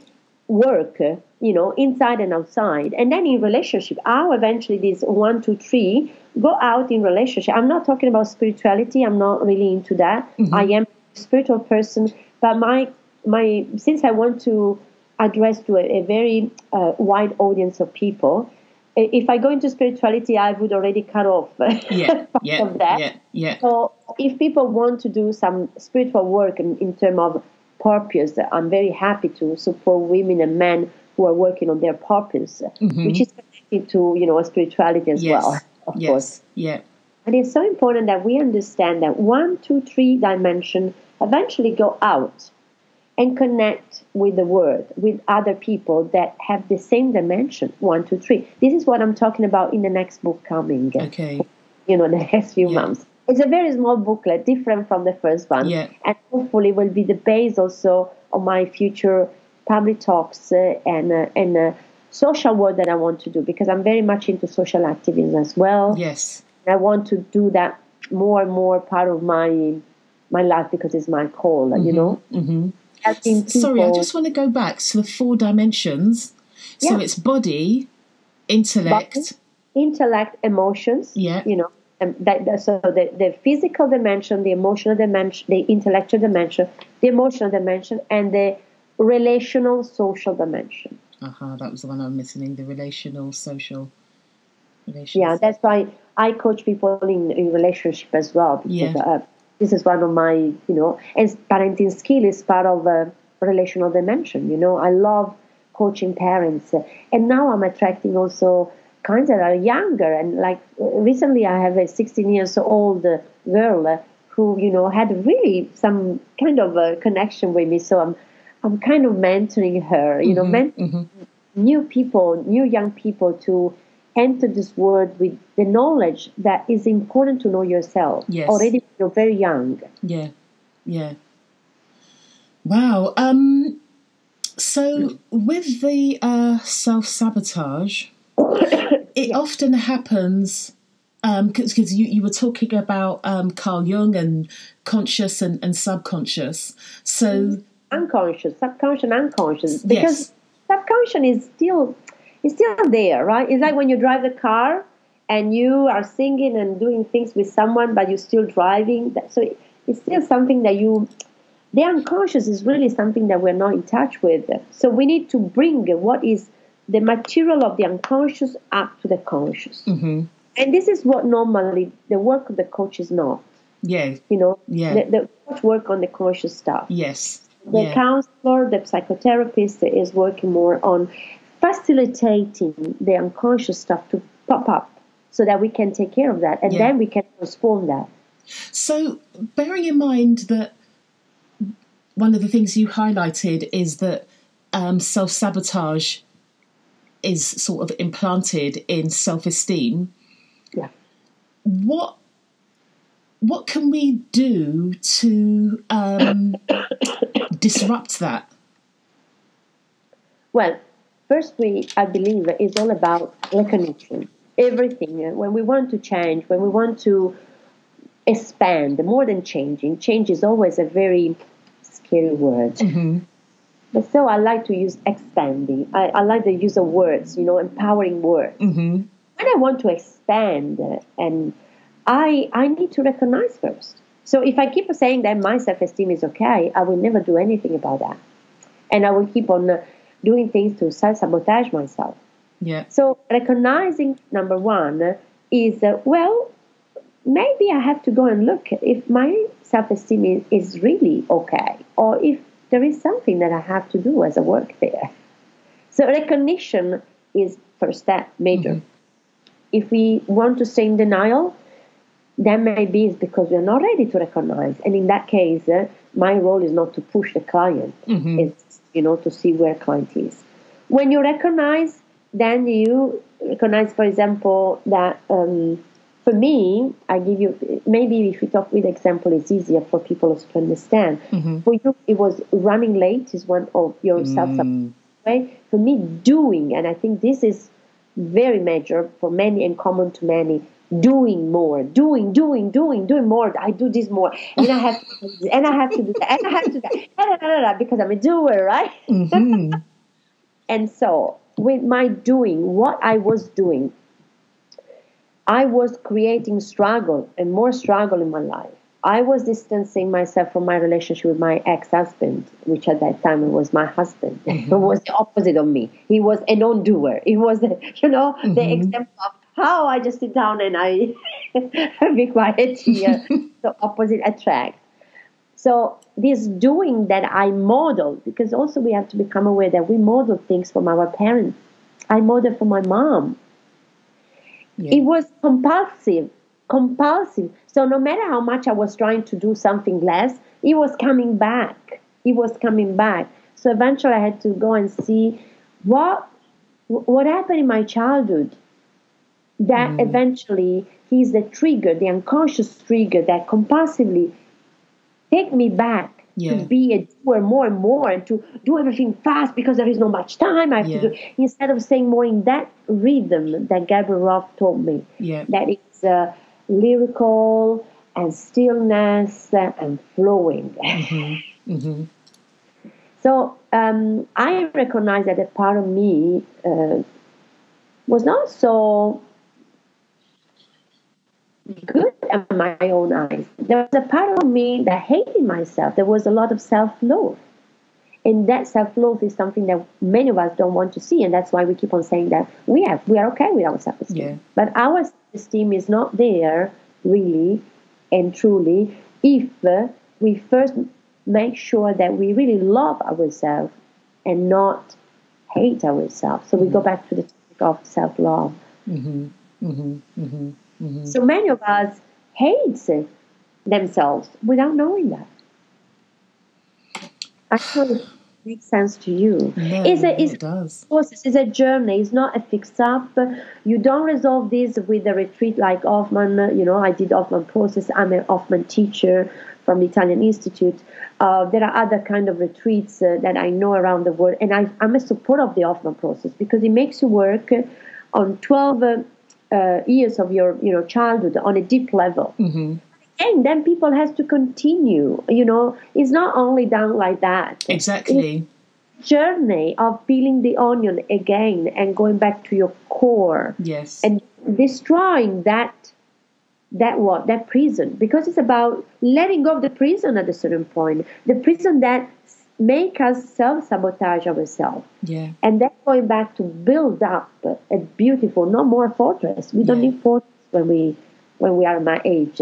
work, you know, inside and outside, and then in relationship, how eventually this one, two, three go out in relationship. I'm not talking about spirituality. I'm not really into that. Mm-hmm. I am a spiritual person, but my my since I want to address to a, a very uh, wide audience of people, if I go into spirituality, I would already cut off yeah, part yeah, of that. Yeah, yeah. So if people want to do some spiritual work in, in terms of purpose, I'm very happy to support women and men who are working on their purpose, mm-hmm. which is connected to, you know, spirituality as yes, well, of yes, course. Yeah. And it's so important that we understand that one, two, three dimension eventually go out and connect with the world, with other people that have the same dimension, one, two, three. This is what I'm talking about in the next book coming. Okay. You know, the next few yeah. months. It's a very small booklet, different from the first one. Yeah. And hopefully will be the base also of my future public talks uh, and uh, and uh, social work that I want to do, because I'm very much into social activism as well. Yes. And I want to do that more and more part of my my life because it's my call, mm-hmm. you know. Mm-hmm. Sorry, I just want to go back to the four dimensions. Yeah. So it's body, intellect, body, intellect, emotions. Yeah, you know, and that, so the, the physical dimension, the emotional dimension, the intellectual dimension, the emotional dimension, and the relational social dimension. Aha, uh-huh, that was the one I'm missing. The relational social. Relations. Yeah, that's why I coach people in, in relationship as well. Because, yeah. Uh, This is one of my, you know, and parenting skill is part of a relational dimension. You know, I love coaching parents. And now I'm attracting also kinds that are younger. And like recently I have a sixteen years old girl who, you know, had really some kind of a connection with me. So I'm I'm kind of mentoring her, you mm-hmm, know, mentoring mm-hmm. new people, new young people to enter this world with the knowledge that is important to know yourself. Yes. Already you're very young. Yeah, yeah. Wow. Um, so with the uh, self-sabotage, it yeah. often happens, because um, you, you were talking about um, Carl Jung and conscious and, and subconscious. So unconscious, subconscious and unconscious. Because yes. subconscious is still... It's still there, right? It's like when you drive the car and you are singing and doing things with someone, but you're still driving. So it's still something that you, the unconscious is really something that we're not in touch with. So we need to bring what is the material of the unconscious up to the conscious. Mm-hmm. And this is what normally the work of the coach is not. Yeah. You know, yeah. the, the coach work on the conscious stuff. Yes. The yeah. counselor, the psychotherapist is working more on facilitating the unconscious stuff to pop up so that we can take care of that and yeah. then we can transform that. So bearing in mind that one of the things you highlighted is that um, self-sabotage is sort of implanted in self-esteem. Yeah. What, what can we do to um, disrupt that? Well, first, we, I believe, is all about recognition. Everything, when we want to change, when we want to expand, more than changing, change is always a very scary word. Mm-hmm. But so I like to use expanding. I, I like the use of words, you know, empowering words. Mm-hmm. When I want to expand, and I, I need to recognize first. So if I keep saying that my self-esteem is okay, I will never do anything about that. And I will keep on doing things to self-sabotage myself. Yeah. So recognizing, number one, is, uh, well, maybe I have to go and look if my self-esteem is, is really okay, or if there is something that I have to do as a work there. So recognition is first step, major. Mm-hmm. If we want to stay in denial, that maybe it's because we're not ready to recognize. And in that case, uh, my role is not to push the client. Mm-hmm. It's, you know, to see where client is. When you recognize, then you recognize, for example, that um, for me, I give you, maybe if you talk with example, it's easier for people to understand. Mm-hmm. For you, it was running late is one of your mm. self-support, right? For me, doing, and I think this is very major for many and common to many, doing more, doing, doing, doing, doing more. I do this more, and I have to do this, and I have to do that, and I have to do that, because I'm a doer, right? Mm-hmm. And so, with my doing, what I was doing, I was creating struggle and more struggle in my life. I was distancing myself from my relationship with my ex-husband, which at that time was my husband. Mm-hmm. It was the opposite of me. He was a non-doer. He was, the, you know, mm-hmm. the example of how I just sit down and I be quiet here. So opposite attract. So this doing that I model, because also we have to become aware that we model things from our parents. I modeled from my mom. Yeah. It was compulsive, compulsive. So no matter how much I was trying to do something less, it was coming back. It was coming back. So eventually I had to go and see what what happened in my childhood that mm. eventually is the trigger, the unconscious trigger that compulsively take me back yeah. to be a doer more and more and to do everything fast because there is not much time. I have yeah. to do, instead of staying more in that rhythm that Gabrielle Roth told me, yeah. that it's uh, lyrical and stillness and flowing. Mm-hmm. Mm-hmm. So um, I recognize that a part of me uh, was not so good in my own eyes. There was a part of me that hated myself. There was a lot of self-love. And that self-love is something that many of us don't want to see. And that's why we keep on saying that we have, we are okay with our self-esteem. Yeah. But our self-esteem is not there really and truly if we first make sure that we really love ourselves and not hate ourselves. So we mm-hmm. go back to the topic of self-love. Mm-hmm. Mm-hmm. Mm-hmm. Mm-hmm. So many of us hate themselves without knowing that. I hope it makes sense to you. Yeah, it's a, it's, it does. Of course, it's a journey. It's not a fix-up. You don't resolve this with a retreat like Hoffman. You know, I did Hoffman process. I'm an Hoffman teacher from the Italian Institute. Uh, there are other kind of retreats uh, that I know around the world. And I, I'm a supporter of the Hoffman process because it makes you work on twelve... Uh, Uh, years of your, you know, childhood on a deep level, mm-hmm. and then people has to continue. You know, it's not only done like that. Exactly, it's a journey of peeling the onion again and going back to your core. Yes, and destroying that, that what that prison, because it's about letting go of the prison at a certain point. The prison that make us self-sabotage ourselves. Yeah. And then going back to build up a beautiful, no more fortress. We don't yeah. need fortress when we when we are my age.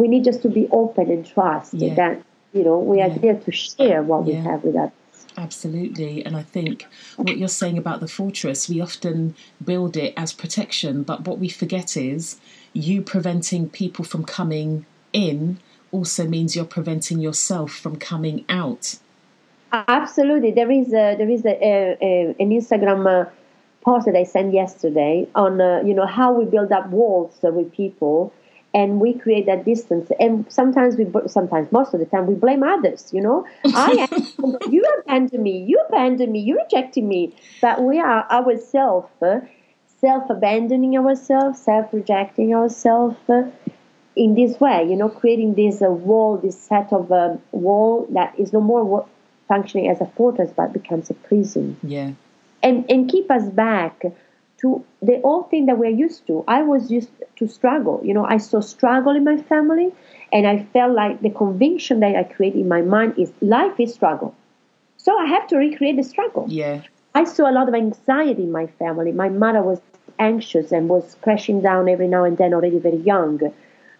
We need just to be open and trust yeah. that, you know, we are yeah. there to share what yeah. we have with others. Absolutely. And I think what you're saying about the fortress, we often build it as protection, but what we forget is you preventing people from coming in also means you're preventing yourself from coming out. Absolutely. There is a, there is a, a, a, an Instagram uh, post that I sent yesterday on, uh, you know, how we build up walls uh, with people and we create that distance. And sometimes, we, sometimes most of the time, we blame others, you know. I am, you abandoned me, you abandoned me, you rejected me. But we are ourselves, uh, self-abandoning ourselves, self-rejecting ourselves uh, in this way, you know, creating this uh, wall, this set of uh, wall that is no more... Wo- functioning as a fortress, but becomes a prison. Yeah, and and keep us back to the old thing that we're used to. I was used to struggle. You know, I saw struggle in my family, and I felt like the conviction that I create in my mind is life is struggle. So I have to recreate the struggle. Yeah, I saw a lot of anxiety in my family. My mother was anxious and was crashing down every now and then, already very young.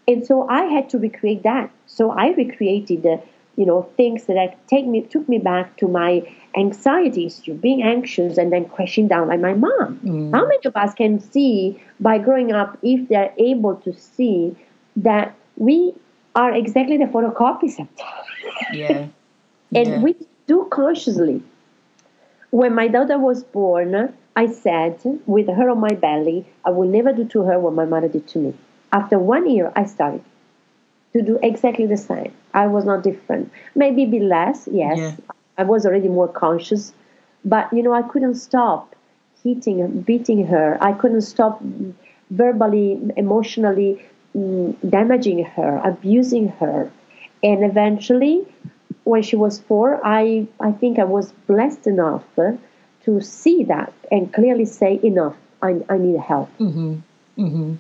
And so I had to recreate that. So I recreated, uh, you know, things that I take me, took me back to my anxiety issue, being anxious and then crashing down like my mom. Mm. How many of us can see by growing up, if they're able to see, that we are exactly the photocopies of that? Yeah. And yeah. we do consciously. When my daughter was born, I said, with her on my belly, I will never do to her what my mother did to me. After one year, I started to do exactly the same. I was not different. Maybe a bit less, yes. Yeah. I was already more conscious. But, you know, I couldn't stop hitting and beating her. I couldn't stop verbally, emotionally um, damaging her, abusing her. And eventually, when she was four, I, I think I was blessed enough uh, to see that and clearly say, enough, I, I need help. Mm-hmm. Mm-hmm.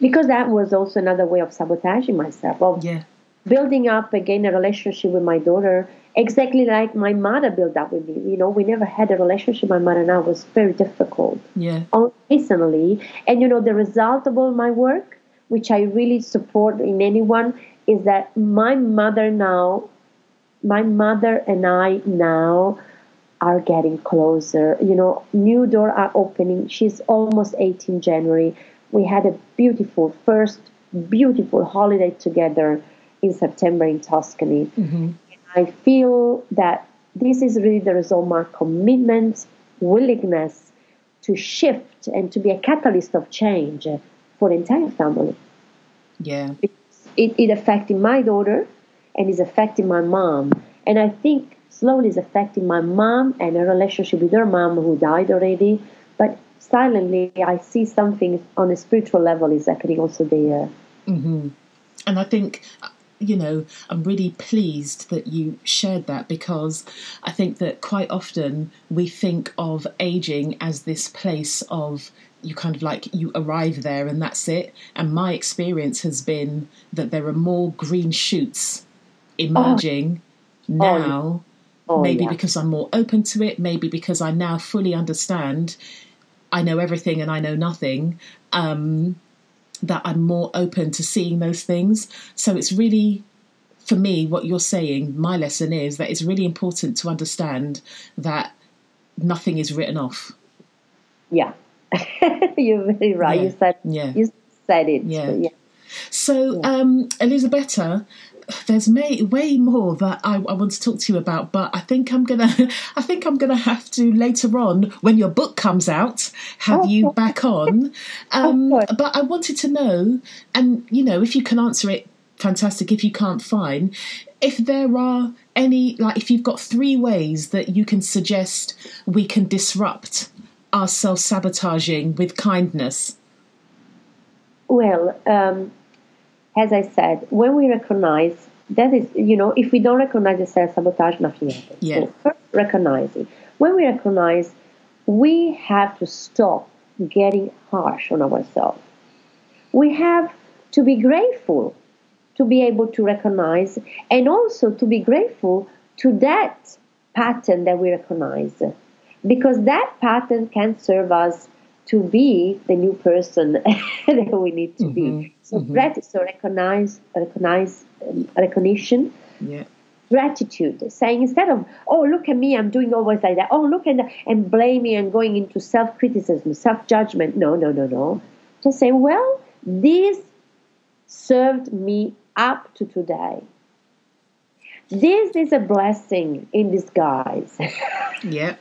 Because that was also another way of sabotaging myself, of yeah. building up again a relationship with my daughter, exactly like my mother built up with me. You know, we never had a relationship. My mother and I was very difficult. Yeah. Recently. And, you know, the result of all my work, which I really support in anyone, is that my mother now, my mother and I now are getting closer. You know, new doors are opening. She's almost eight in January. We had a beautiful, first beautiful holiday together in September in Tuscany. Mm-hmm. I feel that this is really the result of my commitment, willingness to shift and to be a catalyst of change for the entire family. Yeah. It, it affected my daughter and it's affecting my mom. And I think slowly it's affecting my mom and her relationship with her mom who died already. But silently, I see something on a spiritual level is happening also there. Mm-hmm. And I think, you know, I'm really pleased that you shared that, because I think that quite often we think of aging as this place of, you kind of like, you arrive there and that's it. And my experience has been that there are more green shoots emerging oh. now, oh. Oh, maybe yeah. because I'm more open to it, maybe because I now fully understand I know everything and I know nothing, um, that I'm more open to seeing those things. So it's really, for me, what you're saying, my lesson is that it's really important to understand that nothing is written off. Yeah. You're very right. Yeah. You said, yeah. you said it. Yeah. yeah. So, yeah. Um, Elisabetta, there's may, way more that I, I want to talk to you about, but I think I'm gonna, I think I'm gonna have to later on when your book comes out have you back on. Um, but I wanted to know, and you know, if you can answer it, fantastic. If you can't, fine. If there are any, like, if you've got three ways that you can suggest we can disrupt our self-sabotaging with kindness. Well. Um... As I said, when we recognize, that is, you know, if we don't recognize the self-sabotage, nothing happens. Yeah. So first, recognize it. When we recognize, we have to stop getting harsh on ourselves. We have to be grateful to be able to recognize, and also to be grateful to that pattern that we recognize, because that pattern can serve us to be the new person that we need to mm-hmm. be. So, mm-hmm. grat- so recognize, recognize, um, recognition, yeah. gratitude. Saying, instead of, oh, look at me, I'm doing always like that. Oh, look at that, and blaming and going into self-criticism, self-judgment. No, no, no, no. Just say, well, this served me up to today. This is a blessing in disguise. yeah.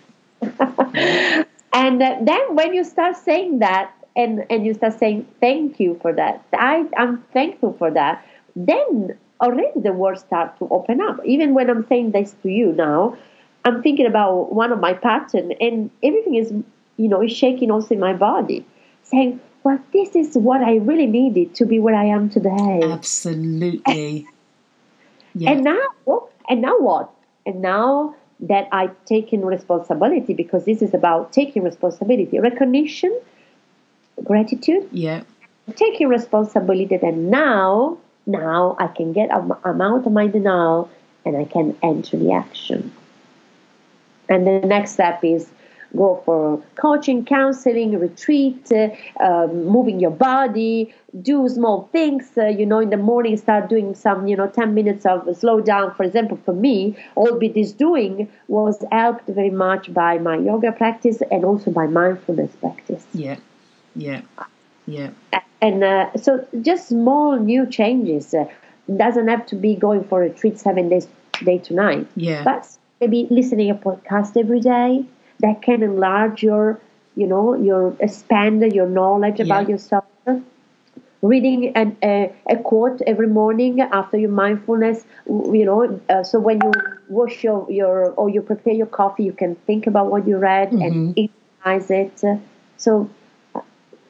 And then when you start saying that, and, and you start saying, thank you for that, I, I'm thankful for that, then already the words start to open up. Even when I'm saying this to you now, I'm thinking about one of my patterns, and everything is, you know, is shaking also in my body, saying, well, this is what I really needed to be where I am today. Absolutely. yeah. And now, and now what? And now that I take in responsibility, because this is about taking responsibility, recognition, gratitude, yeah, taking responsibility. Then now, now I can get out of my denial and I can enter the action. And the next step is go for coaching, counseling, retreat, uh, um, moving your body, do small things, uh, you know, in the morning start doing some, you know, ten minutes of slow down. For example, for me, all this doing was helped very much by my yoga practice and also by mindfulness practice. Yeah, yeah, yeah. And uh, so just small new changes. Uh, doesn't have to be going for a retreat seven days, day to night. Yeah. But maybe listening a podcast every day that can enlarge your, you know, your expand your knowledge yeah. about yourself. Reading an, a, a quote every morning after your mindfulness, you know, uh, so when you wash your, your or you prepare your coffee, you can think about what you read mm-hmm. and analyze it. So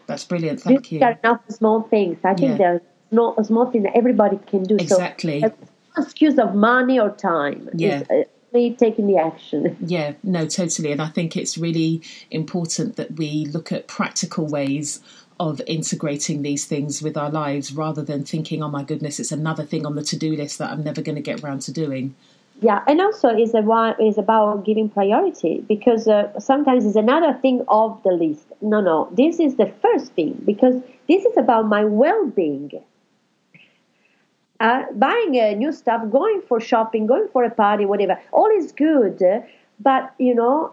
that's brilliant. Thank these you. These are enough small things. I think yeah. there's not a small thing that everybody can do. Exactly. So there's no excuse of money or time. Yeah. It's, taking the action. Yeah, no, totally. And I think it's really important that we look at practical ways of integrating these things with our lives rather than thinking, oh my goodness, it's another thing on the to-do list that I'm never going to get around to doing. Yeah, and also it's, a, it's about giving priority because uh, sometimes it's another thing of the list. No, no, this is the first thing because this is about my well-being. Uh, buying uh, new stuff, going for shopping, going for a party, whatever, all is good. But, you know,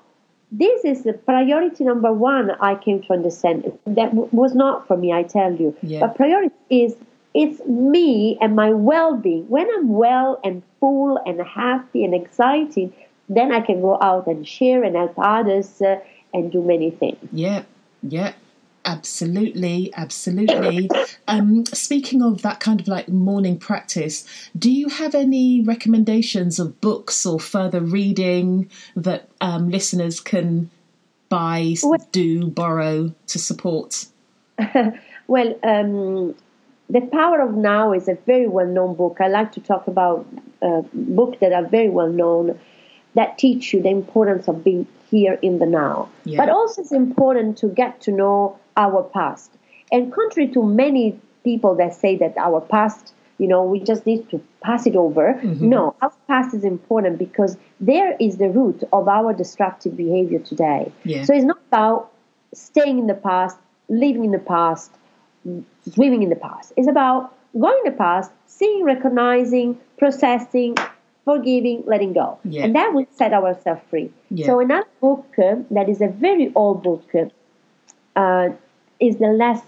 this is the priority number one I came to understand. That w- was not for me, I tell you. Yeah. But priority is, it's me and my well-being. When I'm well and full and happy and excited, then I can go out and share and help others uh, and do many things. Yeah, yeah. Absolutely, absolutely. Um, speaking of that kind of like morning practice, do you have any recommendations of books or further reading that um, listeners can buy, do, borrow to support? Well, um, The Power of Now is a very well-known book. I like to talk about uh, books that are very well-known that teach you the importance of being here in the now. Yeah. But also it's important to get to know our past. And contrary to many people that say that our past, you know, we just need to pass it over. Mm-hmm. No, our past is important because there is the root of our destructive behavior today. Yeah. So it's not about staying in the past, living in the past, living in the past. It's about going in the past, seeing, recognizing, processing, forgiving, letting go. Yeah. And that will set ourselves free. Yeah. So another book uh, that is a very old book uh, is the less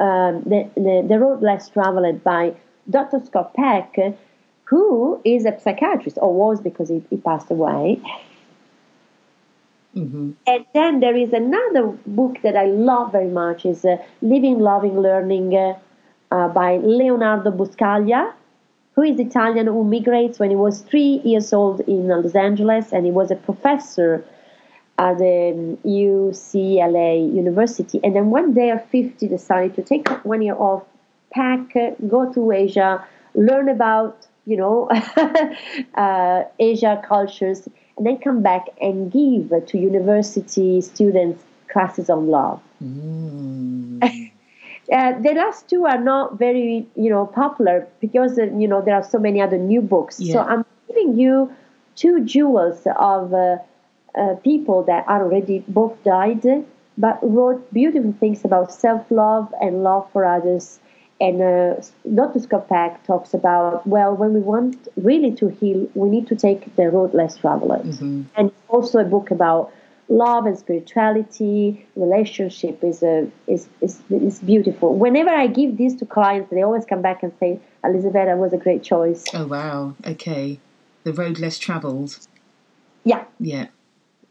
um, the, the the Road Less Traveled by Doctor Scott Peck, who is a psychiatrist, or was because he, he passed away. Mm-hmm. And then there is another book that I love very much, is uh, Living, Loving, Learning uh, uh, by Leonardo Buscaglia, who is Italian, who migrates when he was three years old in Los Angeles, and he was a professor at the U C L A University. And then one day at fifty, decided to take one year off, pack, go to Asia, learn about, you know, uh, Asia cultures, and then come back and give to university students classes on love. Mm. Uh, the last two are not very, you know, popular because, uh, you know, there are so many other new books. Yeah. So I'm giving you two jewels of uh, uh, people that are already both died, but wrote beautiful things about self-love and love for others. And uh, Doctor Scott Peck talks about, well, when we want really to heal, we need to take the road less traveled. Mm-hmm. And also a book about love and spirituality, relationship is a is, is is beautiful. Whenever I give this to clients, they always come back and say, Elisabetta was a great choice. Oh, wow. Okay. The Road Less Traveled. Yeah. Yeah.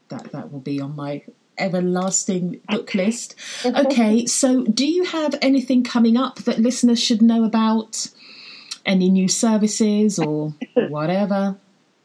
That, that will be on my everlasting book list. Okay. So do you have anything coming up that listeners should know about? Any new services or whatever?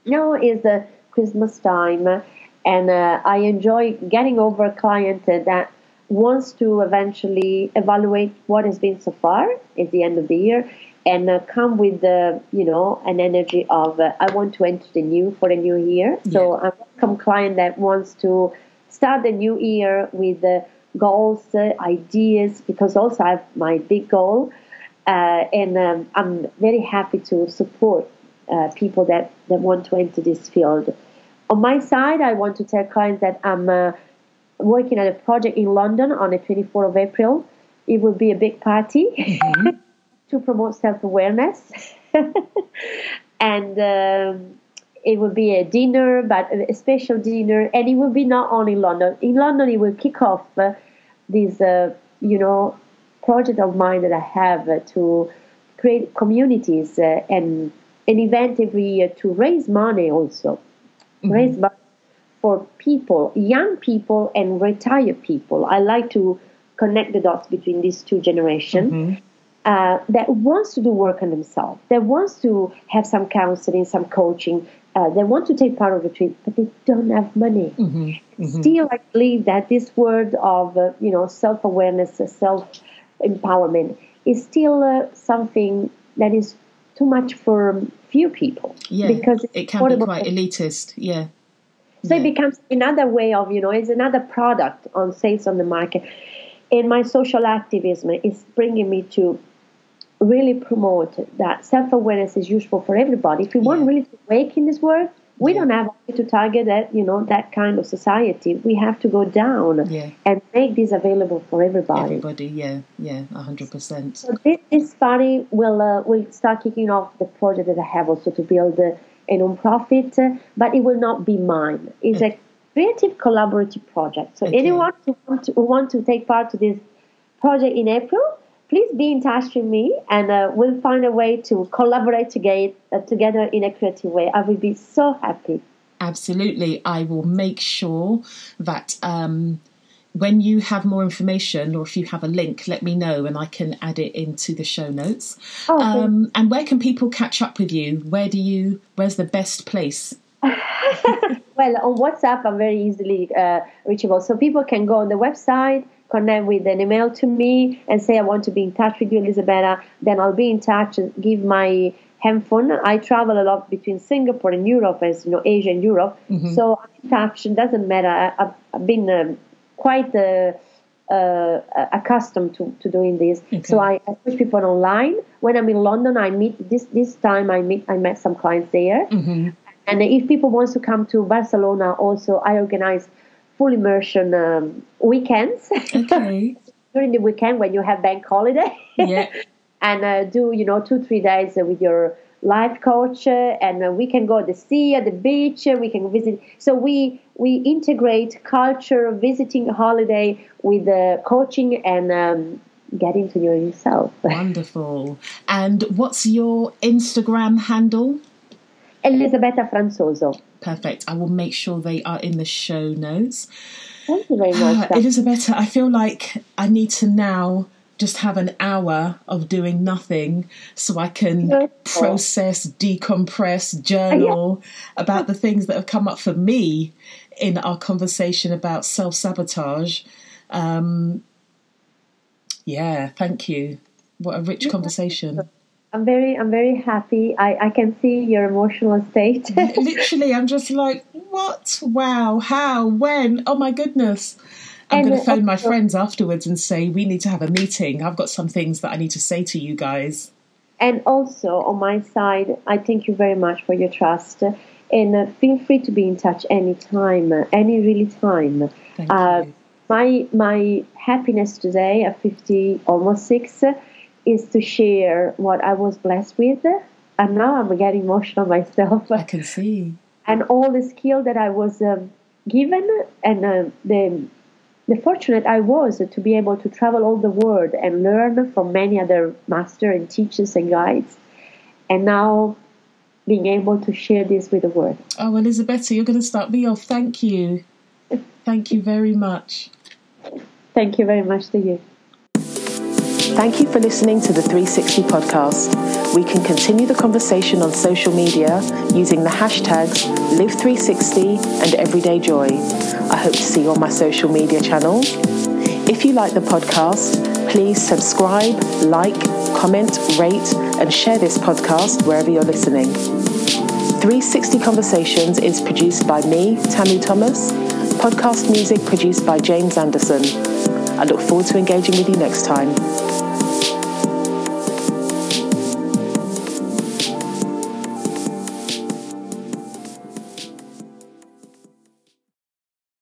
No, it's uh, Christmas time. And uh, I enjoy getting over a client uh, that wants to eventually evaluate what has been so far at the end of the year and uh, come with, the, you know, an energy of, uh, I want to enter the new for the new year. So yeah. I welcome a client that wants to start the new year with uh, goals, uh, ideas, because also I have my big goal. Uh, and um, I'm very happy to support uh, people that, that want to enter this field. On my side, I want to tell clients that I'm uh, working on a project in London on the twenty-fourth of April. It will be a big party mm-hmm. to promote self-awareness. And um, it will be a dinner, but a special dinner. And it will be not only London. In London, it will kick off uh, this, uh, you know, project of mine that I have uh, to create communities uh, and an event every year to raise money also. Mm-hmm. Raise money for people, young people and retired people. I like to connect the dots between these two generations mm-hmm. uh, that wants to do work on themselves, that wants to have some counseling, some coaching, uh, they want to take part of the retreat, but they don't have money. Mm-hmm. Mm-hmm. Still, I believe that this word of uh, you know self-awareness, uh, self-empowerment is still uh, something that is too much for few people. Yeah, because it can be quite elitist. Yeah. So yeah. It becomes another way of, you know, it's another product on sales on the market. And my social activism is bringing me to really promote that self-awareness is useful for everybody. If we yeah. want really to wake in this world, we yeah. don't have to target that, you know, that kind of society. We have to go down yeah. and make this available for everybody. Everybody, yeah, yeah, one hundred percent. So this, this party will uh, will start kicking off the project that I have also to build the. Uh, a non-profit, but it will not be mine. It's okay. a creative collaborative project. So okay. anyone who want to, who want to take part to this project in April, please be in touch with me and uh, we'll find a way to collaborate together, uh, together in a creative way. I will be so happy. Absolutely. I will make sure that um, when you have more information or if you have a link, let me know and I can add it into the show notes. Oh, um, and where can people catch up with you? Where do you, where's the best place? Well, on WhatsApp, I'm very easily uh, reachable. So people can go on the website, connect with an email to me and say, I want to be in touch with you, Elisabetta. Then I'll be in touch and give my handphone. I travel a lot between Singapore and Europe, as you know, Asia and Europe. Mm-hmm. So I'm in touch. It doesn't matter. I, I've, I've been... Um, quite uh, uh, accustomed to, to doing this. Okay. So I, I push people online. When I'm in London, I meet this this time I meet I met some clients there. Mm-hmm. And if people want to come to Barcelona also, I organize full immersion um, weekends. Okay. During the weekend when you have bank holiday. Yeah. And uh, do, you know, two, three days with your life coach, uh, and uh, we can go to the sea, at the beach, uh, we can visit. So we we integrate culture, visiting holiday with uh, coaching and um, getting to know yourself. Wonderful. And what's your Instagram handle? Elisabetta Franzoso. Perfect. I will make sure they are in the show notes. Thank you very much. Uh, Elisabetta, I feel like I need to now just have an hour of doing nothing so I can Beautiful. process, decompress, journal yeah. about the things that have come up for me in our conversation about self-sabotage. Um, yeah, thank you. What a rich conversation. I'm very, I'm very happy. I, I can see your emotional state. Literally, I'm just like, what? Wow, how, when? Oh my goodness. I'm going to phone my friends afterwards and say, we need to have a meeting. I've got some things that I need to say to you guys. And also, on my side, I thank you very much for your trust. And uh, feel free to be in touch anytime, any really time. Thank uh, you. My, my happiness today at fifty, almost six, is to share what I was blessed with. And now I'm getting emotional myself. I can see. And all the skill that I was uh, given and uh, the... The fortunate I was to be able to travel all the world and learn from many other masters and teachers and guides, and now being able to share this with the world. Oh, Elisabetta, you're going to start me off. Thank you. Thank you very much. Thank you very much to you. Thank you for listening to the three sixty podcast. We can continue the conversation on social media using the hashtags Live three sixty and Everyday Joy. I hope to see you on my social media channel. If you like the podcast, please subscribe, like, comment, rate, and share this podcast wherever you're listening. three sixty Conversations is produced by me, Tammy Thomas. Podcast music produced by James Anderson. I look forward to engaging with you next time.